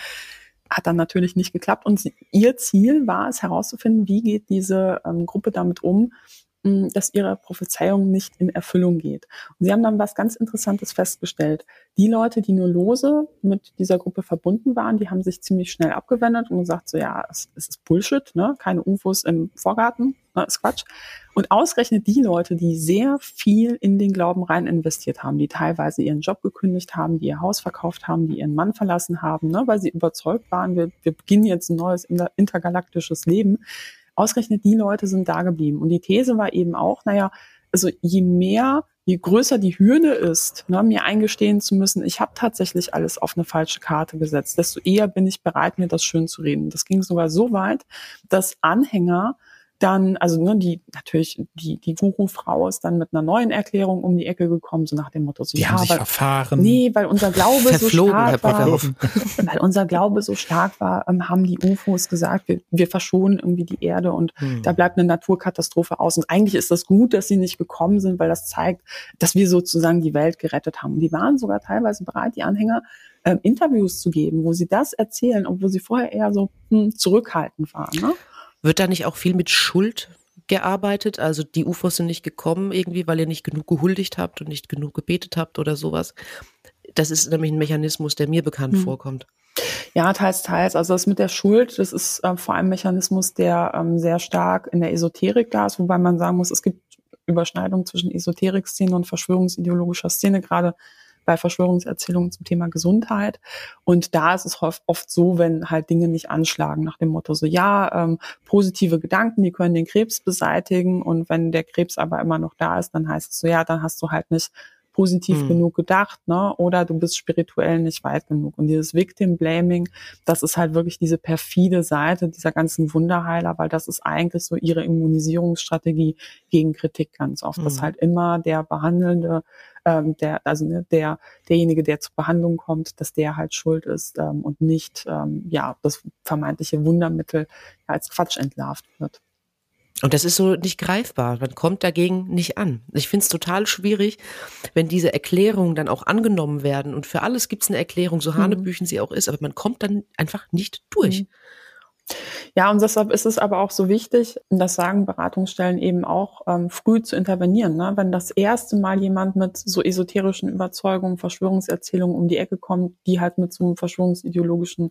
Hat dann natürlich nicht geklappt und sie, ihr Ziel war es herauszufinden, wie geht diese ähm, Gruppe damit um, mh, dass ihre Prophezeiung nicht in Erfüllung geht. Und sie haben dann was ganz Interessantes festgestellt. Die Leute, die nur lose mit dieser Gruppe verbunden waren, die haben sich ziemlich schnell abgewendet und gesagt, so ja, es, es ist Bullshit, ne? Keine U F Os im Vorgarten, ne? Ist Quatsch. Und ausgerechnet die Leute, die sehr viel in den Glauben rein investiert haben, die teilweise ihren Job gekündigt haben, die ihr Haus verkauft haben, die ihren Mann verlassen haben, ne, weil sie überzeugt waren, wir, wir beginnen jetzt ein neues intergalaktisches Leben. Ausgerechnet die Leute sind da geblieben. Und die These war eben auch, naja, also je mehr, je größer die Hürde ist, ne, mir eingestehen zu müssen, ich habe tatsächlich alles auf eine falsche Karte gesetzt, desto eher bin ich bereit, mir das schön zu reden. Das ging sogar so weit, dass Anhänger dann, also ne, die natürlich, die die Guru-Frau ist dann mit einer neuen Erklärung um die Ecke gekommen, so nach dem Motto, so, die ja, haben sich weil, verfahren. Nee, weil unser Glaube Verflogen, so stark war, weil unser Glaube so stark war, ähm, haben die U F Os gesagt, wir, wir verschonen irgendwie die Erde und hm. da bleibt eine Naturkatastrophe aus. Und eigentlich ist das gut, dass sie nicht gekommen sind, weil das zeigt, dass wir sozusagen die Welt gerettet haben. Und die waren sogar teilweise bereit, die Anhänger, äh, Interviews zu geben, wo sie das erzählen, obwohl sie vorher eher so hm, zurückhaltend waren, ne? Wird da nicht auch viel mit Schuld gearbeitet? Also die U F Os sind nicht gekommen irgendwie, weil ihr nicht genug gehuldigt habt und nicht genug gebetet habt oder sowas. Das ist nämlich ein Mechanismus, der mir bekannt hm. vorkommt. Ja, teils, teils. Also das mit der Schuld, das ist äh, vor allem ein Mechanismus, der ähm, sehr stark in der Esoterik da ist, wobei man sagen muss, es gibt Überschneidungen zwischen Esoterik-Szene und verschwörungsideologischer Szene, gerade bei Verschwörungserzählungen zum Thema Gesundheit. Und da ist es oft so, wenn halt Dinge nicht anschlagen, nach dem Motto so, ja, ähm, positive Gedanken, die können den Krebs beseitigen und wenn der Krebs aber immer noch da ist, dann heißt es so, ja, dann hast du halt nicht positiv mhm. genug gedacht, ne? Oder du bist spirituell nicht weit genug. Und dieses Victim-Blaming, das ist halt wirklich diese perfide Seite dieser ganzen Wunderheiler, weil das ist eigentlich so ihre Immunisierungsstrategie gegen Kritik ganz oft. Mhm. Dass halt immer der Behandelnde, ähm, der, also ne, der, derjenige, der zur Behandlung kommt, dass der halt schuld ist ähm, und nicht ähm, ja das vermeintliche Wundermittel ja, als Quatsch entlarvt wird. Und das ist so nicht greifbar. Man kommt dagegen nicht an. Ich finde es total schwierig, wenn diese Erklärungen dann auch angenommen werden. Und für alles gibt es eine Erklärung, so hanebüchen sie auch ist. Aber man kommt dann einfach nicht durch. Ja, und deshalb ist es aber auch so wichtig, das sagen Beratungsstellen eben auch, ähm, früh zu intervenieren. Ne? Wenn das erste Mal jemand mit so esoterischen Überzeugungen, Verschwörungserzählungen um die Ecke kommt, die halt mit so einem verschwörungsideologischen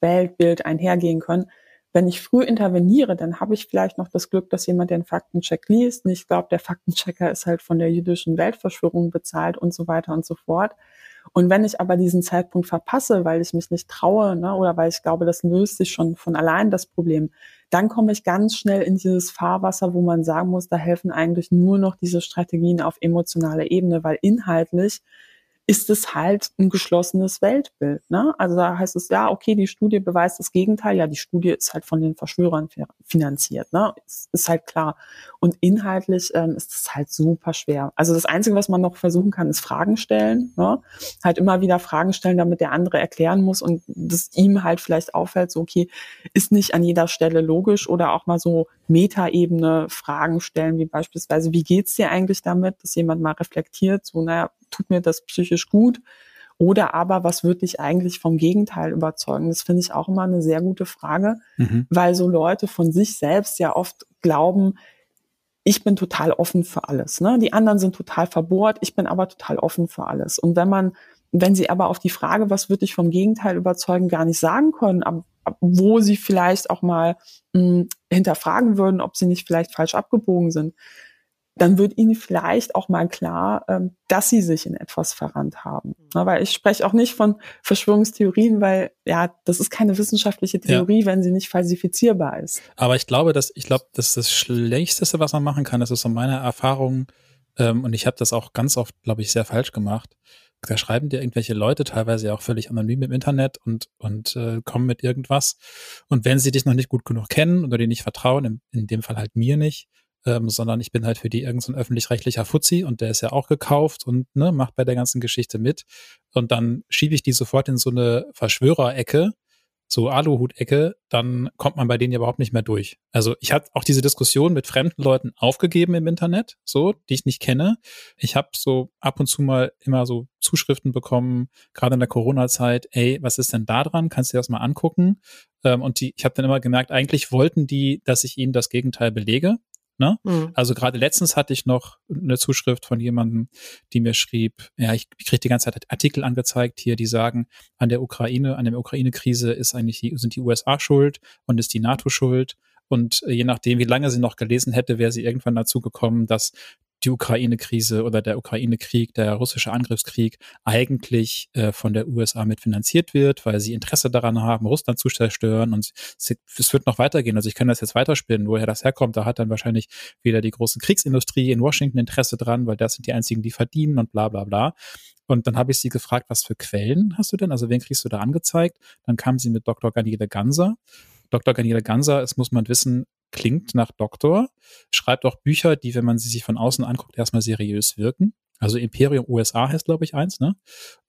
Weltbild einhergehen können, wenn ich früh interveniere, dann habe ich vielleicht noch das Glück, dass jemand den Faktencheck liest. Und ich glaube, der Faktenchecker ist halt von der jüdischen Weltverschwörung bezahlt und so weiter und so fort. Und wenn ich aber diesen Zeitpunkt verpasse, weil ich mich nicht traue, ne, oder weil ich glaube, das löst sich schon von allein, das Problem, dann komme ich ganz schnell in dieses Fahrwasser, wo man sagen muss, da helfen eigentlich nur noch diese Strategien auf emotionaler Ebene, weil inhaltlich ist es halt ein geschlossenes Weltbild. Ne? Also da heißt es, ja, okay, die Studie beweist das Gegenteil. Ja, die Studie ist halt von den Verschwörern finanziert. Ne? Ist, ist halt klar. Und inhaltlich ähm, ist es halt super schwer. Also das Einzige, was man noch versuchen kann, ist Fragen stellen. Ne? Halt immer wieder Fragen stellen, damit der andere erklären muss und das ihm halt vielleicht auffällt, so okay, ist nicht an jeder Stelle logisch, oder auch mal so Metaebene Fragen stellen, wie beispielsweise, wie geht's dir eigentlich damit, dass jemand mal reflektiert, so naja, tut mir das psychisch gut? Oder aber, was würde dich eigentlich vom Gegenteil überzeugen? Das finde ich auch immer eine sehr gute Frage, mhm. weil so Leute von sich selbst ja oft glauben, ich bin total offen für alles. Ne? Die anderen sind total verbohrt, ich bin aber total offen für alles. Und wenn man, wenn sie aber auf die Frage, was würde dich vom Gegenteil überzeugen, gar nicht sagen können, ab, ab, wo sie vielleicht auch mal mh, hinterfragen würden, ob sie nicht vielleicht falsch abgebogen sind, dann wird ihnen vielleicht auch mal klar, dass sie sich in etwas verrannt haben. Weil ich spreche auch nicht von Verschwörungstheorien, weil ja, das ist keine wissenschaftliche Theorie, ja. wenn sie nicht falsifizierbar ist. Aber ich glaube, dass ich glaube, dass das Schlechteste, was man machen kann, das ist so meine Erfahrung, ähm, und ich habe das auch ganz oft, glaube ich, sehr falsch gemacht. Da schreiben dir irgendwelche Leute, teilweise auch völlig anonym im Internet, und und äh, kommen mit irgendwas. Und wenn sie dich noch nicht gut genug kennen oder dir nicht vertrauen, in, in dem Fall halt mir nicht, Ähm, sondern ich bin halt für die irgend so ein öffentlich-rechtlicher Fuzzi, und der ist ja auch gekauft und ne, macht bei der ganzen Geschichte mit. Und dann schiebe ich die sofort in so eine Verschwörerecke, so Aluhut-Ecke, dann kommt man bei denen ja überhaupt nicht mehr durch. Also ich habe auch diese Diskussion mit fremden Leuten aufgegeben im Internet, so, die ich nicht kenne. Ich habe so ab und zu mal immer so Zuschriften bekommen, gerade in der Corona-Zeit, ey, was ist denn da dran? Kannst du dir das mal angucken? Ähm, und die, ich habe dann immer gemerkt, eigentlich wollten die, dass ich ihnen das Gegenteil belege. Ne? Mhm. Also gerade letztens hatte ich noch eine Zuschrift von jemandem, die mir schrieb, ja, ich, ich kriege die ganze Zeit Artikel angezeigt hier, die sagen, an der Ukraine, an der Ukraine-Krise ist eigentlich die, sind die U S A schuld und ist die NATO schuld. Und je nachdem, wie lange sie noch gelesen hätte, wäre sie irgendwann dazu gekommen, dass die Ukraine-Krise oder der Ukraine-Krieg, der russische Angriffskrieg eigentlich äh, von der U S A mitfinanziert wird, weil sie Interesse daran haben, Russland zu zerstören, und es, es wird noch weitergehen. Also ich kann das jetzt weiterspinnen, woher das herkommt. Da hat dann wahrscheinlich wieder die große Kriegsindustrie in Washington Interesse dran, weil das sind die einzigen, die verdienen und bla bla bla. Und dann habe ich sie gefragt, was für Quellen hast du denn? Also wen kriegst du da angezeigt? Dann kam sie mit Doktor Daniele Ganser. Doktor Daniele Ganser, das muss man wissen, klingt nach Doktor, schreibt auch Bücher, die, wenn man sie sich von außen anguckt, erstmal seriös wirken. Also Imperium U S A heißt, glaube ich, eins, ne?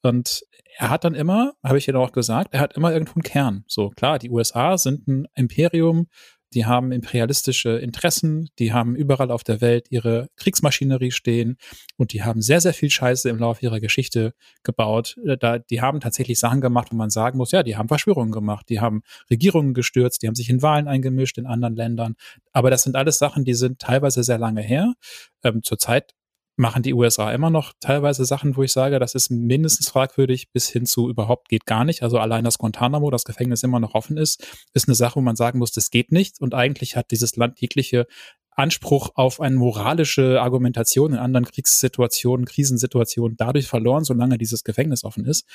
Und er hat dann immer, habe ich ja auch gesagt, er hat immer irgendwo einen Kern. So, klar, die U S A sind ein Imperium, die haben imperialistische Interessen, die haben überall auf der Welt ihre Kriegsmaschinerie stehen, und die haben sehr, sehr viel Scheiße im Laufe ihrer Geschichte gebaut. Da, die haben tatsächlich Sachen gemacht, wo man sagen muss, ja, die haben Verschwörungen gemacht, die haben Regierungen gestürzt, die haben sich in Wahlen eingemischt in anderen Ländern. Aber das sind alles Sachen, die sind teilweise sehr lange her. Ähm, zurzeit machen die U S A immer noch teilweise Sachen, wo ich sage, das ist mindestens fragwürdig, bis hin zu überhaupt geht gar nicht. Also allein das Guantanamo, das Gefängnis immer noch offen ist, ist eine Sache, wo man sagen muss, das geht nicht. Und eigentlich hat dieses Land jegliche Anspruch auf eine moralische Argumentation in anderen Kriegssituationen, Krisensituationen dadurch verloren, solange dieses Gefängnis offen ist.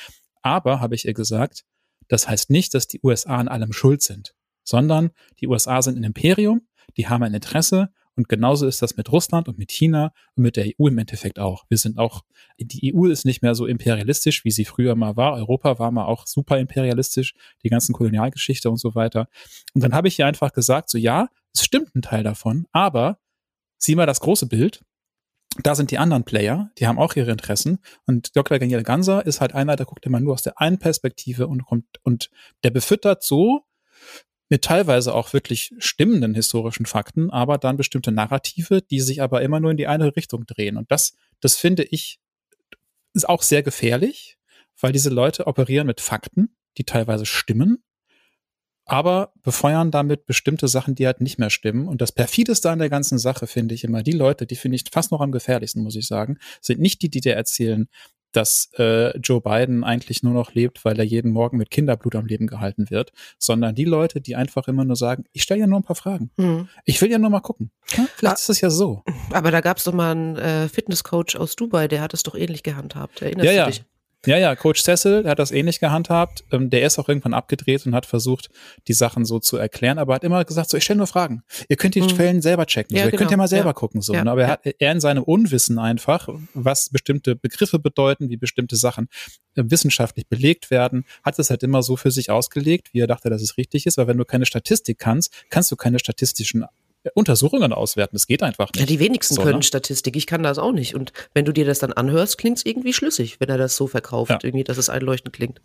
Aber, habe ich ihr gesagt, das heißt nicht, dass die U S A an allem schuld sind, sondern die U S A sind ein Imperium, die haben ein Interesse. Und genauso ist das mit Russland und mit China und mit der E U im Endeffekt auch. Wir sind auch, die E U ist nicht mehr so imperialistisch, wie sie früher mal war. Europa war mal auch super imperialistisch, die ganzen Kolonialgeschichte und so weiter. Und dann habe ich ihr einfach gesagt, so ja, es stimmt ein Teil davon, aber sieh mal das große Bild. Da sind die anderen Player, die haben auch ihre Interessen. Und Doktor Daniele Ganser ist halt einer, der guckt immer nur aus der einen Perspektive und kommt, und der befüttert so mit teilweise auch wirklich stimmenden historischen Fakten, aber dann bestimmte Narrative, die sich aber immer nur in die eine Richtung drehen. Und das, das finde ich, ist auch sehr gefährlich, weil diese Leute operieren mit Fakten, die teilweise stimmen, aber befeuern damit bestimmte Sachen, die halt nicht mehr stimmen. Und das Perfideste an der ganzen Sache finde ich immer, die Leute, die finde ich fast noch am gefährlichsten, muss ich sagen, sind nicht die, die dir erzählen, dass äh, Joe Biden eigentlich nur noch lebt, weil er jeden Morgen mit Kinderblut am Leben gehalten wird, sondern die Leute, die einfach immer nur sagen, ich stelle ja nur ein paar Fragen. Hm. Ich will ja nur mal gucken. Ja, vielleicht ah, ist es ja so. Aber da gab es doch mal einen äh, Fitnesscoach aus Dubai, der hat es doch ähnlich gehandhabt. Erinnerst ja, du dich? Ja. Ja, ja, Coach Cecil, der hat das ähnlich gehandhabt. Ähm, der ist auch irgendwann abgedreht und hat versucht, die Sachen so zu erklären, aber hat immer gesagt, so, ich stelle nur Fragen. Ihr könnt die mhm. Quellen selber checken. Ja, so. Ihr genau. könnt ja mal selber ja. gucken. So. Ja. Ne? Aber er hat er in seinem Unwissen einfach, was bestimmte Begriffe bedeuten, wie bestimmte Sachen äh, wissenschaftlich belegt werden, hat es halt immer so für sich ausgelegt, wie er dachte, dass es richtig ist. Weil wenn du keine Statistik kannst, kannst du keine statistischen Untersuchungen auswerten. Das geht einfach nicht. Ja, die wenigsten so, können ne? Statistik. Ich kann das auch nicht. Und wenn du dir das dann anhörst, klingt es irgendwie schlüssig, wenn er das so verkauft, ja. irgendwie, dass es einleuchtend klingt.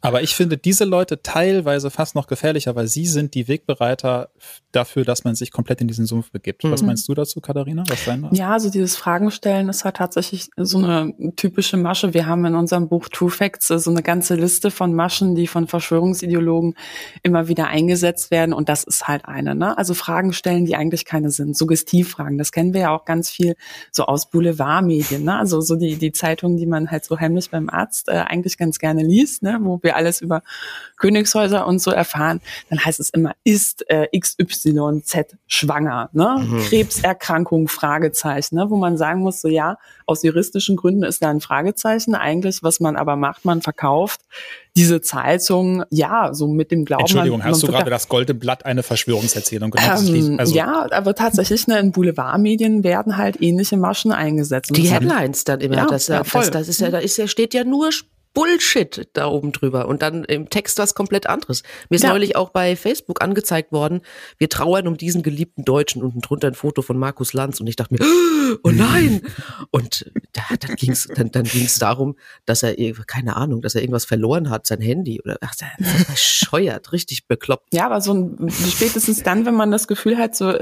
Aber ich finde diese Leute teilweise fast noch gefährlicher, weil sie sind die Wegbereiter dafür, dass man sich komplett in diesen Sumpf begibt. Mhm. Was meinst du dazu, Katharina? Was dein ja, also dieses Fragenstellen ist halt tatsächlich so eine typische Masche. Wir haben in unserem Buch True Facts so eine ganze Liste von Maschen, die von Verschwörungsideologen immer wieder eingesetzt werden. Und das ist halt eine, ne? Also Fragen stellen, die eigentlich keine sind. Suggestivfragen, das kennen wir ja auch ganz viel so aus Boulevardmedien, ne? Also so die, die Zeitungen, die man halt so heimlich beim Arzt äh, eigentlich ganz gerne liest, ne? Wo wir alles über Königshäuser und so erfahren, dann heißt es immer, ist äh, X Y Z schwanger, ne? Mhm. Krebserkrankung, Fragezeichen, ne? Wo man sagen muss, so ja, aus juristischen Gründen ist da ein Fragezeichen. Eigentlich, was man aber macht, man verkauft diese Zeitung, ja, so mit dem Glauben. Entschuldigung, man, man hast du gerade da, das goldene Blatt eine Verschwörungserzählung genannt? Ähm, also. Ja, aber tatsächlich ne, in Boulevardmedien werden halt ähnliche Maschen eingesetzt. Die Headlines dann immer, ja, das, ja, das, das ist ja, da ist ja, steht ja nur Bullshit da oben drüber und dann im Text was komplett anderes. Mir ist ja. neulich auch bei Facebook angezeigt worden, wir trauern um diesen geliebten Deutschen und drunter ein Foto von Markus Lanz und ich dachte mir, oh nein! Und da, dann ging es dann, dann ging's darum, dass er, keine Ahnung, dass er irgendwas verloren hat, sein Handy oder ach, das ist bescheuert, richtig bekloppt. Ja, aber so ein, spätestens dann, wenn man das Gefühl hat, so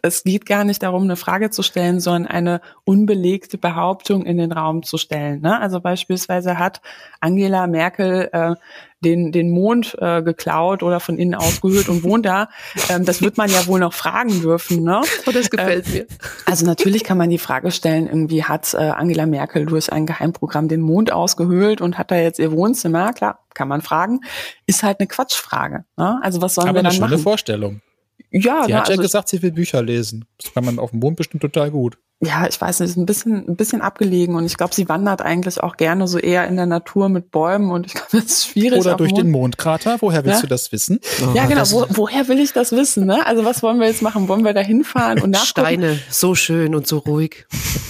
es geht gar nicht darum, eine Frage zu stellen, sondern eine unbelegte Behauptung in den Raum zu stellen. Ne? Also beispielsweise hat Angela Merkel äh, den den Mond äh, geklaut oder von innen ausgehöhlt und wohnt da. Ähm, das wird man ja wohl noch fragen dürfen, ne? Oh, das gefällt äh, mir. Also natürlich kann man die Frage stellen, irgendwie hat äh, Angela Merkel durch ein Geheimprogramm den Mond ausgehöhlt und hat da jetzt ihr Wohnzimmer? Klar, kann man fragen. Ist halt eine Quatschfrage, ne? Also was sollen Aber wir dann machen? Aber eine schöne Vorstellung. Ja, die na, hat ja also gesagt, sie will Bücher lesen. Das kann man auf dem Mond bestimmt total gut. Ja, ich weiß nicht, ist ein bisschen, ein bisschen abgelegen und ich glaube, sie wandert eigentlich auch gerne so eher in der Natur mit Bäumen und ich glaube, das ist schwierig. Oder durch den Mondkrater, woher willst ja? du das wissen? Oh, ja, genau, wo, woher will ich das wissen, ne? Also was wollen wir jetzt machen? Wollen wir da hinfahren und nachgucken? Steine, so schön und so ruhig.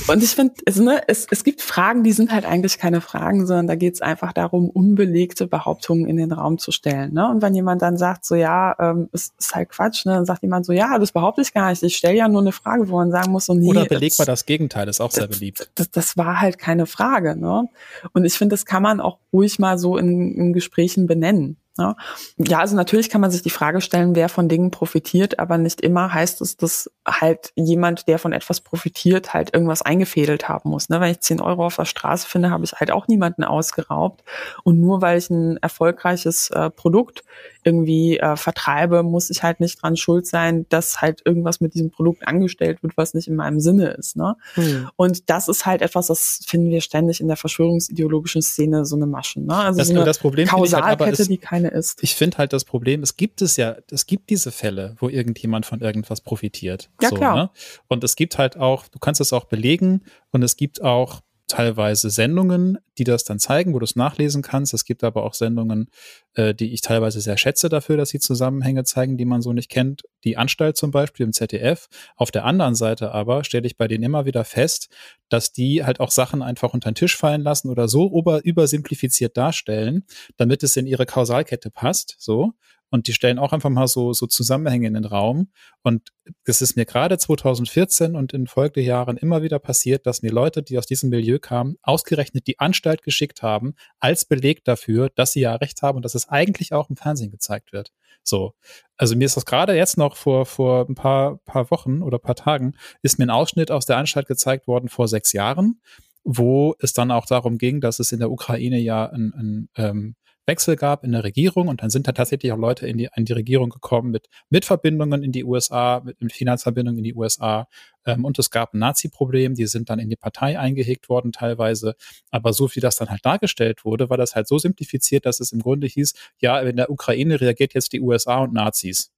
Und ich finde, es, ne, es, es gibt Fragen, die sind halt eigentlich keine Fragen, sondern da geht es einfach darum, unbelegte Behauptungen in den Raum zu stellen, ne? Und wenn jemand dann sagt so, ja, ähm, es ist halt Quatsch, ne? Dann sagt jemand so, ja, das behaupte ich gar nicht, ich stelle ja nur eine Frage, wo man sagen muss, so nee. Oder belegt das Gegenteil, ist auch sehr beliebt. Das, das, das war halt keine Frage, ne? Und ich finde, das kann man auch ruhig mal so in, in Gesprächen benennen, ne? Ja, also natürlich kann man sich die Frage stellen, wer von Dingen profitiert, aber nicht immer heißt es, dass halt jemand, der von etwas profitiert, halt irgendwas eingefädelt haben muss, ne? Wenn ich zehn Euro auf der Straße finde, habe ich halt auch niemanden ausgeraubt. Und nur weil ich ein erfolgreiches äh, Produkt irgendwie äh, vertreibe, muss ich halt nicht dran schuld sein, dass halt irgendwas mit diesem Produkt angestellt wird, was nicht in meinem Sinne ist, ne? Mhm. Und das ist halt etwas, das finden wir ständig in der verschwörungsideologischen Szene, so eine Masche, ne? Also das, so eine das Problem Kausalkette, halt, ist, die keine ist. Ich finde halt das Problem, es gibt es ja, es gibt diese Fälle, wo irgendjemand von irgendwas profitiert. Ja, so, klar. Ne? Und es gibt halt auch, du kannst es auch belegen und es gibt auch teilweise Sendungen, die das dann zeigen, wo du es nachlesen kannst. Es gibt aber auch Sendungen, äh, die ich teilweise sehr schätze dafür, dass sie Zusammenhänge zeigen, die man so nicht kennt. Die Anstalt zum Beispiel im Z D F. Auf der anderen Seite aber stelle ich bei denen immer wieder fest, dass die halt auch Sachen einfach unter den Tisch fallen lassen oder so über, übersimplifiziert darstellen, damit es in ihre Kausalkette passt, so. Und die stellen auch einfach mal so, so Zusammenhänge in den Raum. Und es ist mir gerade zweitausendvierzehn und in folgenden Jahren immer wieder passiert, dass mir Leute, die aus diesem Milieu kamen, ausgerechnet die Anstalt geschickt haben, als Beleg dafür, dass sie ja recht haben und dass es eigentlich auch im Fernsehen gezeigt wird. So. Also mir ist das gerade jetzt noch vor, vor ein paar, paar Wochen oder paar Tagen, ist mir ein Ausschnitt aus der Anstalt gezeigt worden vor sechs Jahren, wo es dann auch darum ging, dass es in der Ukraine ja ein, ein ähm, Wechsel gab in der Regierung und dann sind da tatsächlich auch Leute in die, in die Regierung gekommen mit, mit Verbindungen in die U S A, mit, mit Finanzverbindungen in die U S A ähm, und es gab ein Nazi-Problem, die sind dann in die Partei eingehegt worden teilweise, aber so viel das dann halt dargestellt wurde, war das halt so simplifiziert, dass es im Grunde hieß, ja, in der Ukraine reagiert jetzt die U S A und Nazis.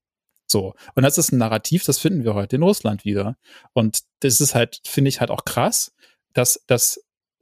So. Und das ist ein Narrativ, das finden wir heute in Russland wieder. Und das ist halt, finde ich halt auch krass, dass das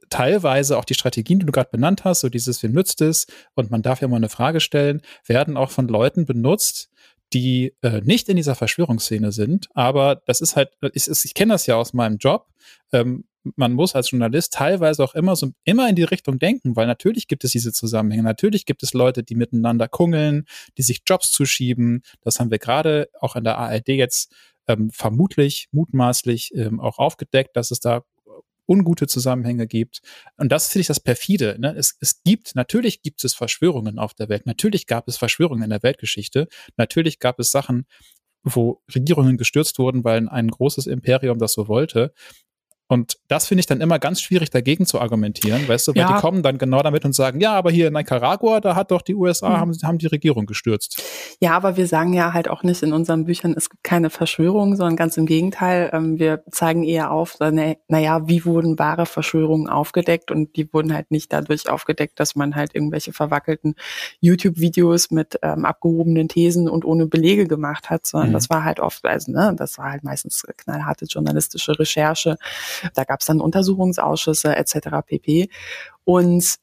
teilweise auch die Strategien, die du gerade benannt hast, so dieses, wem nützt es, und man darf ja mal eine Frage stellen, werden auch von Leuten benutzt, die äh, nicht in dieser Verschwörungsszene sind, aber das ist halt, ich, ich kenne das ja aus meinem Job, ähm, man muss als Journalist teilweise auch immer so immer in die Richtung denken, weil natürlich gibt es diese Zusammenhänge, natürlich gibt es Leute, die miteinander kungeln, die sich Jobs zuschieben, das haben wir gerade auch in der A R D jetzt ähm, vermutlich, mutmaßlich ähm, auch aufgedeckt, dass es da ungute Zusammenhänge gibt. Und das finde ich das perfide. Ne? Es, es gibt, natürlich gibt es Verschwörungen auf der Welt. Natürlich gab es Verschwörungen in der Weltgeschichte. Natürlich gab es Sachen, wo Regierungen gestürzt wurden, weil ein großes Imperium das so wollte. Und das finde ich dann immer ganz schwierig, dagegen zu argumentieren, weißt du, weil ja. Die kommen dann genau damit und sagen, ja, aber hier in Nicaragua, da hat doch die U S A, mhm. haben, haben die Regierung gestürzt. Ja, aber wir sagen ja halt auch nicht in unseren Büchern, es gibt keine Verschwörung, sondern ganz im Gegenteil, ähm, wir zeigen eher auf, naja, na wie wurden wahre Verschwörungen aufgedeckt und die wurden halt nicht dadurch aufgedeckt, dass man halt irgendwelche verwackelten YouTube-Videos mit ähm, abgehobenen Thesen und ohne Belege gemacht hat, sondern mhm. das war halt oft, also ne, das war halt meistens knallharte journalistische Recherche. Da gab es dann Untersuchungsausschüsse et cetera pp. Und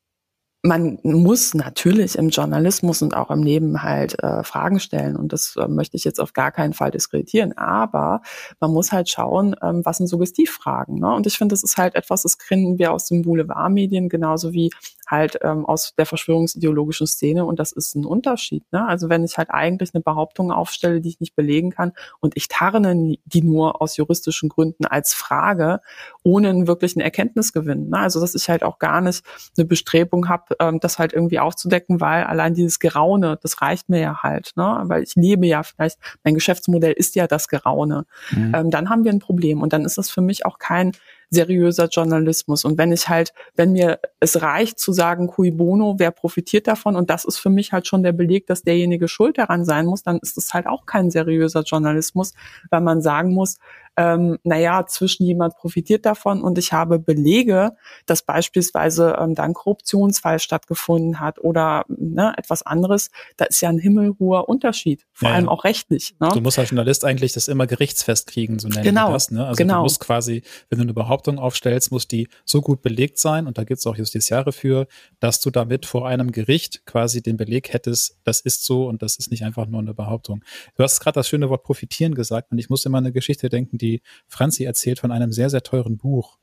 man muss natürlich im Journalismus und auch im Leben halt äh, Fragen stellen. Und das äh, möchte ich jetzt auf gar keinen Fall diskreditieren. Aber man muss halt schauen, ähm, was sind Suggestivfragen. Ne? Und ich finde, das ist halt etwas, das kennen wir aus den Boulevardmedien, genauso wie halt ähm, aus der verschwörungsideologischen Szene. Und das ist ein Unterschied. Ne? Also wenn ich halt eigentlich eine Behauptung aufstelle, die ich nicht belegen kann und ich tarne die nur aus juristischen Gründen als Frage, ohne einen wirklichen Erkenntnisgewinn. Ne? Also dass ich halt auch gar nicht eine Bestrebung habe, das halt irgendwie aufzudecken, weil allein dieses Geraune, das reicht mir ja halt, ne? Weil ich lebe ja vielleicht, mein Geschäftsmodell ist ja das Geraune. Mhm. Ähm, dann haben wir ein Problem und dann ist das für mich auch kein seriöser Journalismus. Und wenn ich halt, wenn mir es reicht zu sagen, cui bono, wer profitiert davon? Und das ist für mich halt schon der Beleg, dass derjenige schuld daran sein muss, dann ist es halt auch kein seriöser Journalismus, weil man sagen muss, ähm, naja, zwischen jemand profitiert davon und ich habe Belege, dass beispielsweise ähm, da ein Korruptionsfall stattgefunden hat oder ne, etwas anderes. Da ist ja ein himmelhoher Unterschied, vor ja, allem auch rechtlich. Ne? Du musst als Journalist eigentlich das immer gerichtsfest kriegen, so nennen genau, wir das. Ne? Also genau. Du musst quasi, wenn du eine Behauptung aufstellst, muss die so gut belegt sein, und da gibt es auch Justiziare für, dass du damit vor einem Gericht quasi den Beleg hättest, das ist so und das ist nicht einfach nur eine Behauptung. Du hast gerade das schöne Wort profitieren gesagt und ich musste immer an eine Geschichte denken, die Franzi erzählt von einem sehr, sehr teuren Buch.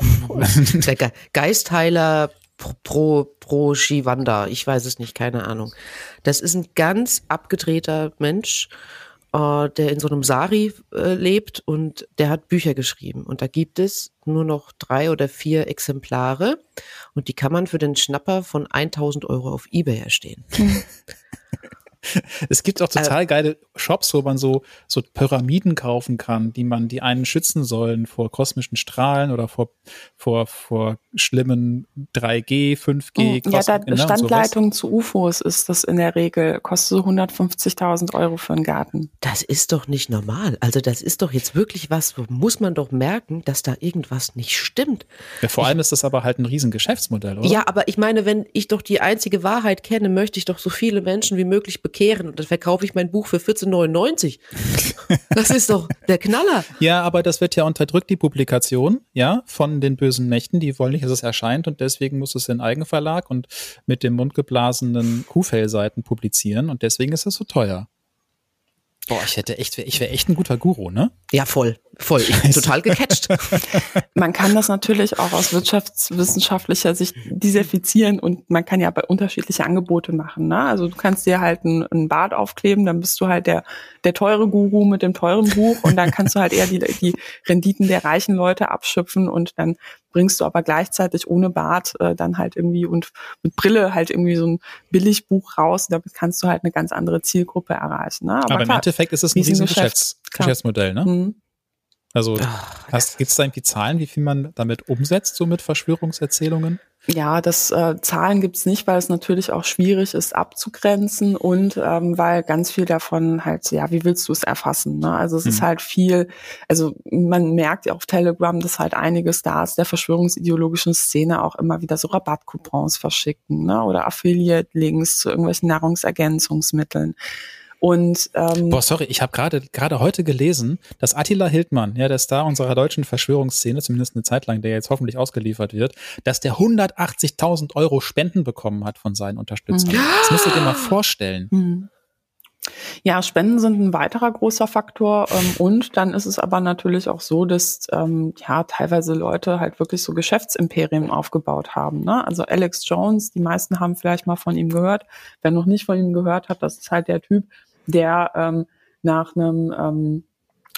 Der Geistheiler pro, pro Shivanda, ich weiß es nicht, keine Ahnung. Das ist ein ganz abgedrehter Mensch, der in so einem Sari lebt, und der hat Bücher geschrieben. Und da gibt es nur noch drei oder vier Exemplare und die kann man für den Schnapper von tausend Euro auf eBay erstehen. Es gibt auch total geile Shops, wo man so, so Pyramiden kaufen kann, die man, die einen schützen sollen vor kosmischen Strahlen oder vor, vor, vor schlimmen drei G, fünf G. Ja, da Standleitung zu U F Os ist das in der Regel, kostet so hundertfünfzigtausend Euro für einen Garten. Das ist doch nicht normal. Also das ist doch jetzt wirklich was, muss man doch merken, dass da irgendwas nicht stimmt. Ja, vor allem ist das aber halt ein riesen Geschäftsmodell, oder? Ja, aber ich meine, wenn ich doch die einzige Wahrheit kenne, möchte ich doch so viele Menschen wie möglich bekehren, und dann verkaufe ich mein Buch für vierzehn neunundneunzig. Das ist doch der Knaller. Ja, aber das wird ja unterdrückt, die Publikation, ja, von den bösen Mächten. Die wollen nicht, dass es erscheint, und deswegen muss es in Eigenverlag und mit dem mundgeblasenen Kuhfellseiten publizieren, und deswegen ist es so teuer. Boah, ich hätte echt, ich wäre echt ein guter Guru, ne? Ja, voll, voll. Ich bin total gecatcht. Man kann das natürlich auch aus wirtschaftswissenschaftlicher Sicht desinfizieren und man kann ja bei unterschiedliche Angebote machen, ne? Also du kannst dir halt einen, einen Bart aufkleben, dann bist du halt der, der teure Guru mit dem teuren Buch und dann kannst du halt eher die, die Renditen der reichen Leute abschöpfen und dann bringst du aber gleichzeitig ohne Bart äh, dann halt irgendwie und mit Brille halt irgendwie so ein Billigbuch raus. Damit kannst du halt eine ganz andere Zielgruppe erreichen. Ne? Aber, aber klar, im Endeffekt ist es ein riesen Geschäfts- Geschäftsmodell, ne? Mhm. Also gibt es da irgendwie Zahlen, wie viel man damit umsetzt, so mit Verschwörungserzählungen? Ja, das äh, Zahlen gibt's nicht, weil es natürlich auch schwierig ist abzugrenzen und ähm, weil ganz viel davon halt, ja, wie willst du es erfassen? Ne? Also es mhm. ist halt viel, also man merkt ja auf Telegram, dass halt einige Stars der verschwörungsideologischen Szene auch immer wieder so Rabattcoupons verschicken, ne? Oder Affiliate-Links zu irgendwelchen Nahrungsergänzungsmitteln. Und, ähm, Boah, sorry, ich habe gerade gerade heute gelesen, dass Attila Hildmann, ja, der Star unserer deutschen Verschwörungsszene, zumindest eine Zeit lang, der jetzt hoffentlich ausgeliefert wird, dass der hundertachtzigtausend Euro Spenden bekommen hat von seinen Unterstützern. Ja. Das musst du dir mal vorstellen. Mhm. Ja, Spenden sind ein weiterer großer Faktor ähm, und dann ist es aber natürlich auch so, dass ähm, ja teilweise Leute halt wirklich so Geschäftsimperien aufgebaut haben, ne? Also Alex Jones, die meisten haben vielleicht mal von ihm gehört. Wer noch nicht von ihm gehört hat, das ist halt der Typ, der ähm, nach einem ähm,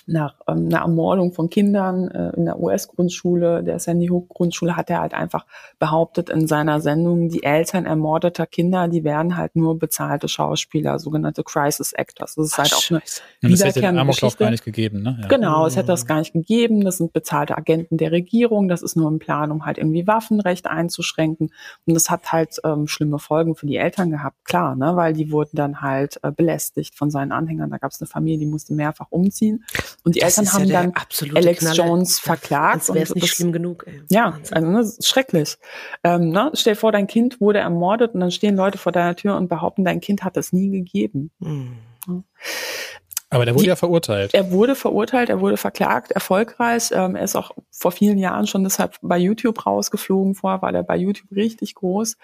nach ähm, einer Ermordung von Kindern äh, in der U S-Grundschule, der Sandy Hook-Grundschule, hat er halt einfach behauptet in seiner Sendung, die Eltern ermordeter Kinder, die wären halt nur bezahlte Schauspieler, sogenannte Crisis Actors. Das ist halt Ach, auch eine wiederkehrende Geschichte. Das hätte gar nicht gegeben, ne? Ja. Genau, es hätte das gar nicht gegeben. Das sind bezahlte Agenten der Regierung. Das ist nur ein Plan, um halt irgendwie Waffenrecht einzuschränken. Und das hat halt ähm, schlimme Folgen für die Eltern gehabt, klar, ne? Weil die wurden dann halt äh, belästigt von seinen Anhängern. Da gab es eine Familie, die musste mehrfach umziehen. Und die das Eltern haben ja dann Alex Knaller. Jones verklagt. Das wäre nicht das, schlimm genug. Ey. Ja, also ne, schrecklich. Ähm, ne? Stell dir vor, dein Kind wurde ermordet und dann stehen Leute vor deiner Tür und behaupten, dein Kind hat es nie gegeben. Mhm. Ja. Aber der wurde die, ja verurteilt. Er wurde verurteilt, er wurde verklagt, erfolgreich. Ähm, er ist auch vor vielen Jahren schon deshalb bei YouTube rausgeflogen. Vorher war er bei YouTube richtig groß.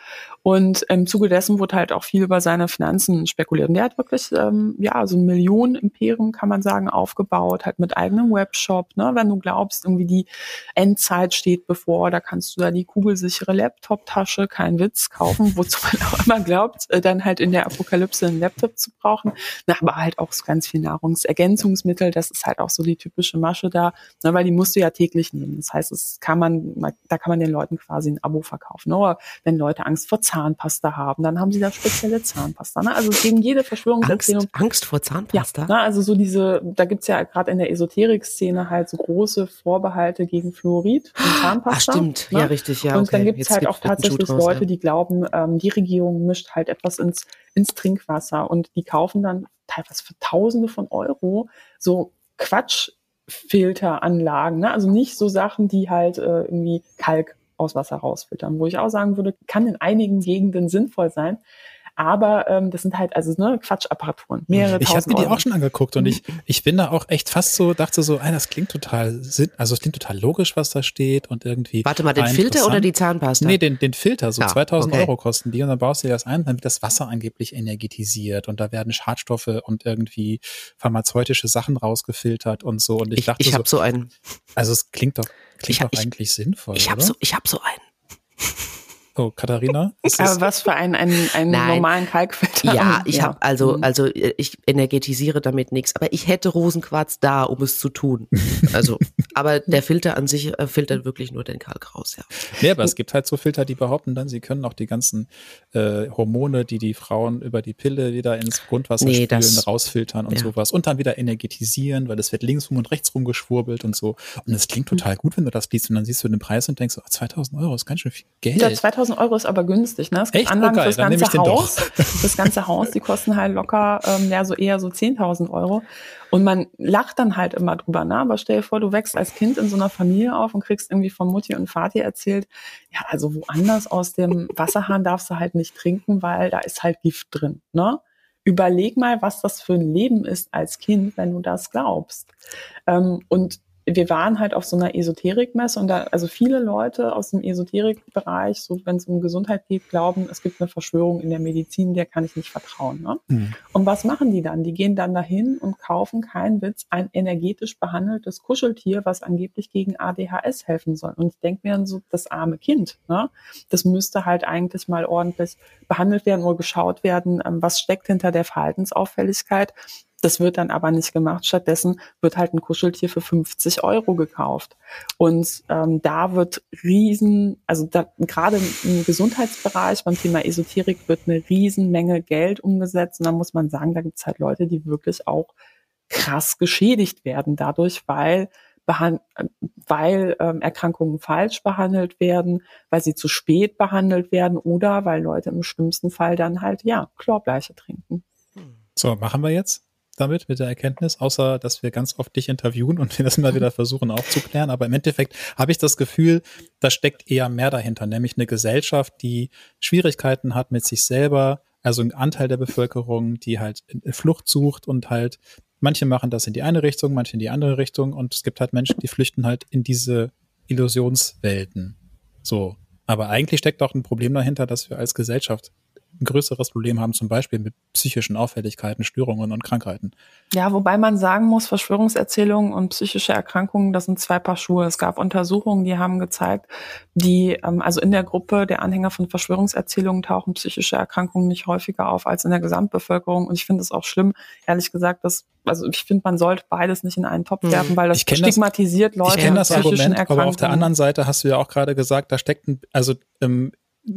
Und im Zuge dessen wurde halt auch viel über seine Finanzen spekuliert. Und der hat wirklich, ähm, ja, so ein Millionen-Imperium, kann man sagen, aufgebaut, halt mit eigenem Webshop, ne? Wenn du glaubst, irgendwie die Endzeit steht bevor, da kannst du da die kugelsichere Laptop-Tasche, kein Witz, kaufen, wozu man auch immer glaubt, äh, dann halt in der Apokalypse einen Laptop zu brauchen. Na, aber halt auch ganz viel Nahrungsergänzungsmittel, das ist halt auch so die typische Masche da, ne, weil die musst du ja täglich nehmen. Das heißt, es kann man, da kann man den Leuten quasi ein Abo verkaufen. Oder wenn Leute Angst vor Zahnpasta haben, dann haben sie da spezielle Zahnpasta. Ne? Also gegen jede Verschwörungserzählung. Angst, Angst vor Zahnpasta? Ja, ne, also so diese, da gibt es ja gerade in der Esoterik-Szene halt so große Vorbehalte gegen Fluorid und Zahnpasta. Ach stimmt, ne? Ja richtig, ja. Und okay. Dann gibt es halt auch tatsächlich raus, Leute, ja. Die glauben, ähm, die Regierung mischt halt etwas ins, ins Trinkwasser und die kaufen dann teilweise für Tausende von Euro so Quatschfilteranlagen, ne? Also nicht so Sachen, die halt äh, irgendwie Kalk aus Wasser rausfiltern, wo ich auch sagen würde, kann in einigen Gegenden sinnvoll sein, aber ähm, das sind halt also ne Quatschapparaturen, mehrere ich tausend Euro. Ich habe mir die auch schon angeguckt und mhm. ich ich bin da auch echt fast so, dachte so, ey, das klingt total, also es klingt total logisch, was da steht und irgendwie. Warte mal, den Filter oder die Zahnpasta? Nee, den den Filter, so ah, zweitausend okay. Euro kosten die und dann baust du dir das ein, dann wird das Wasser angeblich energetisiert und da werden Schadstoffe und irgendwie pharmazeutische Sachen rausgefiltert und so und ich, ich dachte ich hab so, so einen. Also es klingt doch klingt ich, doch ich, eigentlich ich, sinnvoll, ich hab oder? so ich habe so einen. Oh, Katharina? Aber was für einen, einen, einen normalen Kalkfilter? Ja, ich ja. habe also, also ich energetisiere damit nichts. Aber ich hätte Rosenquarz da, um es zu tun. Also, aber der Filter an sich äh, filtert wirklich nur den Kalk raus, ja. Nee, aber es gibt halt so Filter, die behaupten dann, sie können auch die ganzen äh, Hormone, die die Frauen über die Pille wieder ins Grundwasser nee, spülen, das, rausfiltern und ja. sowas. Und dann wieder energetisieren, weil es wird linksrum und rechtsrum geschwurbelt und so. Und es klingt total mhm. gut, wenn du das liest. Und dann siehst du den Preis und denkst, oh, zweitausend Euro ist ganz schön viel Geld. Ja, zweitausend Euro ist aber günstig, ne? Es gibt Echt? Anlagen okay, fürs ganze Haus. Das ganze Haus, die kosten halt locker, ähm, ja, so eher so zehntausend Euro. Und man lacht dann halt immer drüber, ne? Aber stell dir vor, du wächst als Kind in so einer Familie auf und kriegst irgendwie von Mutti und Vati erzählt, ja, also woanders aus dem Wasserhahn darfst du halt nicht trinken, weil da ist halt Gift drin, ne? Überleg mal, was das für ein Leben ist als Kind, wenn du das glaubst. Ähm, und wir waren halt auf so einer Esoterikmesse und da, also viele Leute aus dem Esoterikbereich, so wenn es um Gesundheit geht, glauben, es gibt eine Verschwörung in der Medizin, der kann ich nicht vertrauen. Ne? Mhm. Und was machen die dann? Die gehen dann dahin und kaufen, kein Witz, ein energetisch behandeltes Kuscheltier, was angeblich gegen A D H S helfen soll. Und ich denke mir dann so, das arme Kind, ne? Das müsste halt eigentlich mal ordentlich behandelt werden oder geschaut werden, was steckt hinter der Verhaltensauffälligkeit. Das wird dann aber nicht gemacht. Stattdessen wird halt ein Kuscheltier für fünfzig Euro gekauft. Und ähm, da wird riesen, also da, gerade im Gesundheitsbereich beim Thema Esoterik wird eine Riesenmenge Geld umgesetzt. Und da muss man sagen, da gibt es halt Leute, die wirklich auch krass geschädigt werden dadurch, weil, behand- weil ähm, Erkrankungen falsch behandelt werden, weil sie zu spät behandelt werden oder weil Leute im schlimmsten Fall dann halt, ja, Chlorbleiche trinken. So, machen wir jetzt damit, mit der Erkenntnis, außer dass wir ganz oft dich interviewen und wir das immer wieder versuchen aufzuklären. Aber im Endeffekt habe ich das Gefühl, da steckt eher mehr dahinter, nämlich eine Gesellschaft, die Schwierigkeiten hat mit sich selber, also ein Anteil der Bevölkerung, die halt Flucht sucht und halt, manche machen das in die eine Richtung, manche in die andere Richtung und es gibt halt Menschen, die flüchten halt in diese Illusionswelten. So. Aber eigentlich steckt auch ein Problem dahinter, dass wir als Gesellschaft ein größeres Problem haben, zum Beispiel mit psychischen Auffälligkeiten, Störungen und Krankheiten. Ja, wobei man sagen muss, Verschwörungserzählungen und psychische Erkrankungen, das sind zwei Paar Schuhe. Es gab Untersuchungen, die haben gezeigt, die, also in der Gruppe der Anhänger von Verschwörungserzählungen tauchen psychische Erkrankungen nicht häufiger auf als in der Gesamtbevölkerung. Und ich finde es auch schlimm, ehrlich gesagt, dass, also ich finde, man sollte beides nicht in einen Topf werfen, weil das stigmatisiert das, Leute. Ich kenne das Argument, aber auf der anderen Seite hast du ja auch gerade gesagt, da steckt ein, also ähm,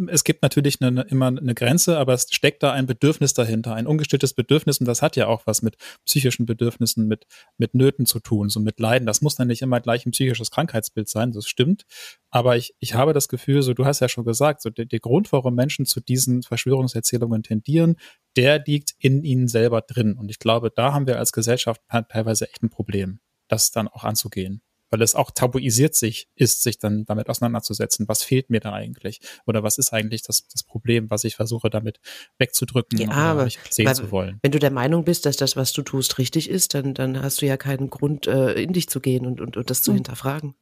es gibt natürlich eine, immer eine Grenze, aber es steckt da ein Bedürfnis dahinter, ein ungestilltes Bedürfnis. Und das hat ja auch was mit psychischen Bedürfnissen, mit, mit Nöten zu tun, so mit Leiden. Das muss dann nicht immer gleich ein psychisches Krankheitsbild sein, das stimmt. Aber ich, ich habe das Gefühl, so du hast ja schon gesagt, so der, der Grund, warum Menschen zu diesen Verschwörungserzählungen tendieren, der liegt in ihnen selber drin. Und ich glaube, da haben wir als Gesellschaft teilweise echt ein Problem, das dann auch anzugehen. Weil es auch tabuisiert sich ist, sich dann damit auseinanderzusetzen. Was fehlt mir da eigentlich? Oder was ist eigentlich das, das Problem, was ich versuche, damit wegzudrücken ja, oder nicht sehen weil, zu wollen? Wenn du der Meinung bist, dass das, was du tust, richtig ist, dann, dann hast du ja keinen Grund, äh, in dich zu gehen und, und, und das zu mhm. hinterfragen.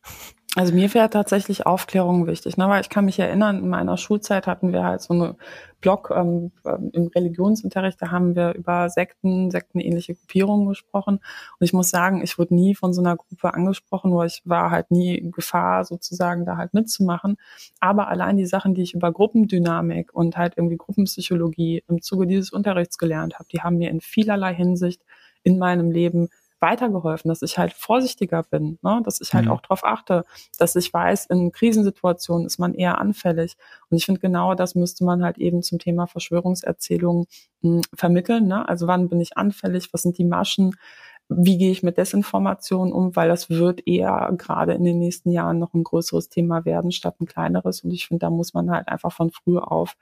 Also mir wäre tatsächlich Aufklärung wichtig, ne? Weil ich kann mich erinnern, in meiner Schulzeit hatten wir halt so einen Blog, ähm, im Religionsunterricht, da haben wir über Sekten, sektenähnliche Gruppierungen gesprochen und ich muss sagen, ich wurde nie von so einer Gruppe angesprochen, weil ich war halt nie in Gefahr sozusagen da halt mitzumachen, aber allein die Sachen, die ich über Gruppendynamik und halt irgendwie Gruppenpsychologie im Zuge dieses Unterrichts gelernt habe, die haben mir in vielerlei Hinsicht in meinem Leben weitergeholfen, dass ich halt vorsichtiger bin, ne? Dass ich halt mhm. auch darauf achte, dass ich weiß, in Krisensituationen ist man eher anfällig. Und ich finde, genau das müsste man halt eben zum Thema Verschwörungserzählungen mh, vermitteln. Ne? Also wann bin ich anfällig, was sind die Maschen, wie gehe ich mit Desinformation um, weil das wird eher gerade in den nächsten Jahren noch ein größeres Thema werden, statt ein kleineres. Und ich finde, da muss man halt einfach von früh auf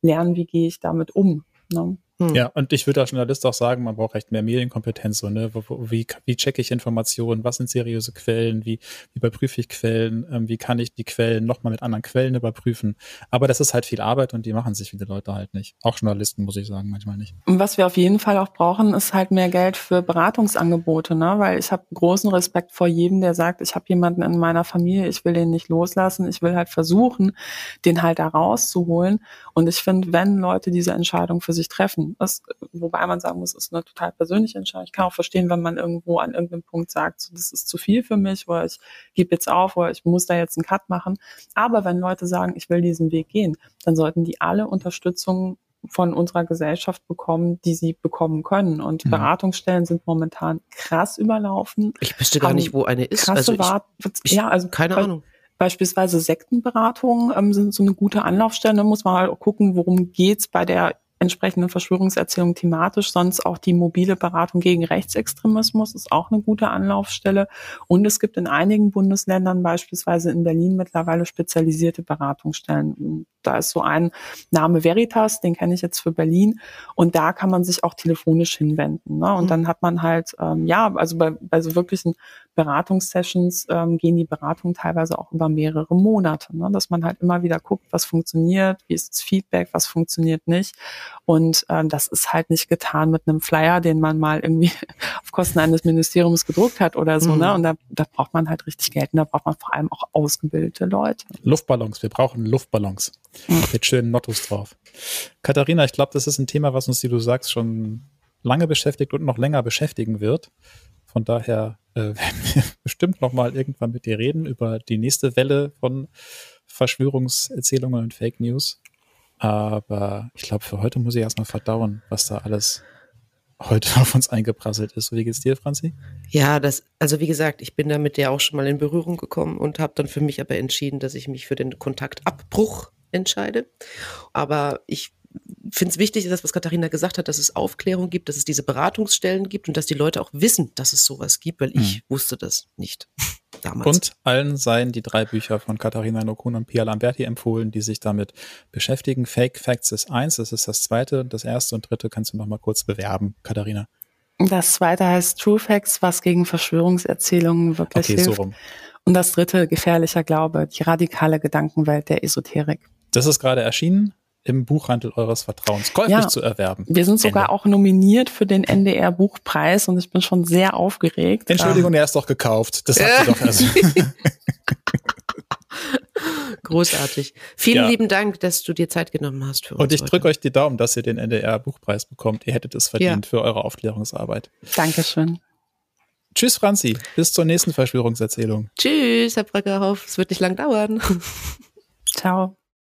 lernen, wie gehe ich damit um. Ne? Hm. Ja, und ich würde als Journalist auch sagen, man braucht echt mehr Medienkompetenz. So, ne? Wie, wie checke ich Informationen? Was sind seriöse Quellen? Wie, wie überprüfe ich Quellen? Ähm, wie kann ich die Quellen nochmal mit anderen Quellen überprüfen? Aber das ist halt viel Arbeit und die machen sich viele Leute halt nicht. Auch Journalisten, muss ich sagen, manchmal nicht. Und was wir auf jeden Fall auch brauchen, ist halt mehr Geld für Beratungsangebote, ne? Weil ich habe großen Respekt vor jedem, der sagt, ich habe jemanden in meiner Familie, ich will den nicht loslassen, ich will halt versuchen, den halt da rauszuholen. Und ich finde, wenn Leute diese Entscheidung für sich treffen, Das, wobei man sagen muss, ist eine total persönliche Entscheidung. Ich kann auch verstehen, wenn man irgendwo an irgendeinem Punkt sagt, so, das ist zu viel für mich oder ich gebe jetzt auf oder ich muss da jetzt einen Cut machen. Aber wenn Leute sagen, ich will diesen Weg gehen, dann sollten die alle Unterstützung von unserer Gesellschaft bekommen, die sie bekommen können. Und ja. Beratungsstellen sind momentan krass überlaufen. Ich wüsste gar nicht, wo eine ist. Krasse also ich, Wart- ich, ja, also keine bei- Ahnung. Beispielsweise Sektenberatungen ähm, sind so eine gute Anlaufstelle. Da muss man halt auch gucken, worum geht's bei der entsprechende Verschwörungserzählung thematisch, sonst auch die mobile Beratung gegen Rechtsextremismus ist auch eine gute Anlaufstelle. Und es gibt in einigen Bundesländern, beispielsweise in Berlin, mittlerweile spezialisierte Beratungsstellen. Da ist so ein Name Veritas, den kenne ich jetzt für Berlin. Und da kann man sich auch telefonisch hinwenden. Ne? Und mhm. dann hat man halt, ähm, ja, also bei, bei so wirklichen Beratungssessions ähm, gehen die Beratungen teilweise auch über mehrere Monate. Ne? Dass man halt immer wieder guckt, was funktioniert, wie ist das Feedback, was funktioniert nicht. Und äh, das ist halt nicht getan mit einem Flyer, den man mal irgendwie auf Kosten eines Ministeriums gedruckt hat oder so. Mhm. Ne? Und da, da braucht man halt richtig Geld und da braucht man vor allem auch ausgebildete Leute. Luftballons, wir brauchen Luftballons mhm. mit schönen Mottos drauf. Katharina, ich glaube, das ist ein Thema, was uns, wie du sagst, schon lange beschäftigt und noch länger beschäftigen wird. Von daher äh, werden wir bestimmt nochmal irgendwann mit dir reden über die nächste Welle von Verschwörungserzählungen und Fake News. Aber ich glaube, für heute muss ich erstmal verdauen, was da alles heute auf uns eingeprasselt ist. Wie geht's dir, Franzi? Ja, das, also wie gesagt, ich bin damit ja auch schon mal in Berührung gekommen und habe dann für mich aber entschieden, dass ich mich für den Kontaktabbruch entscheide. Aber ich Ich finde es wichtig, dass, was Katharina gesagt hat, dass es Aufklärung gibt, dass es diese Beratungsstellen gibt und dass die Leute auch wissen, dass es sowas gibt, weil ich hm. wusste das nicht damals. Und allen seien die drei Bücher von Katharina Nocun und Pia Lamberti empfohlen, die sich damit beschäftigen. Fake Facts ist eins, das ist das zweite. Das erste und dritte kannst du noch mal kurz bewerben, Katharina. Das zweite heißt True Facts, was gegen Verschwörungserzählungen wirklich okay, hilft. So rum. Und das dritte, gefährlicher Glaube, die radikale Gedankenwelt der Esoterik. Das ist gerade erschienen. Im Buchhandel eures Vertrauens käuflich ja, zu erwerben. Wir sind sogar Ende. auch nominiert für den N D R-Buchpreis und ich bin schon sehr aufgeregt. Entschuldigung, er ist doch gekauft. Das sagt ihr doch erst. Großartig. Vielen ja. lieben Dank, dass du dir Zeit genommen hast für uns. Und ich drücke euch die Daumen, dass ihr den N D R-Buchpreis bekommt. Ihr hättet es verdient ja. für eure Aufklärungsarbeit. Dankeschön. Tschüss, Franzi. Bis zur nächsten Verschwörungserzählung. Tschüss, Herr Bröckerhoff. Es wird nicht lang dauern. Ciao.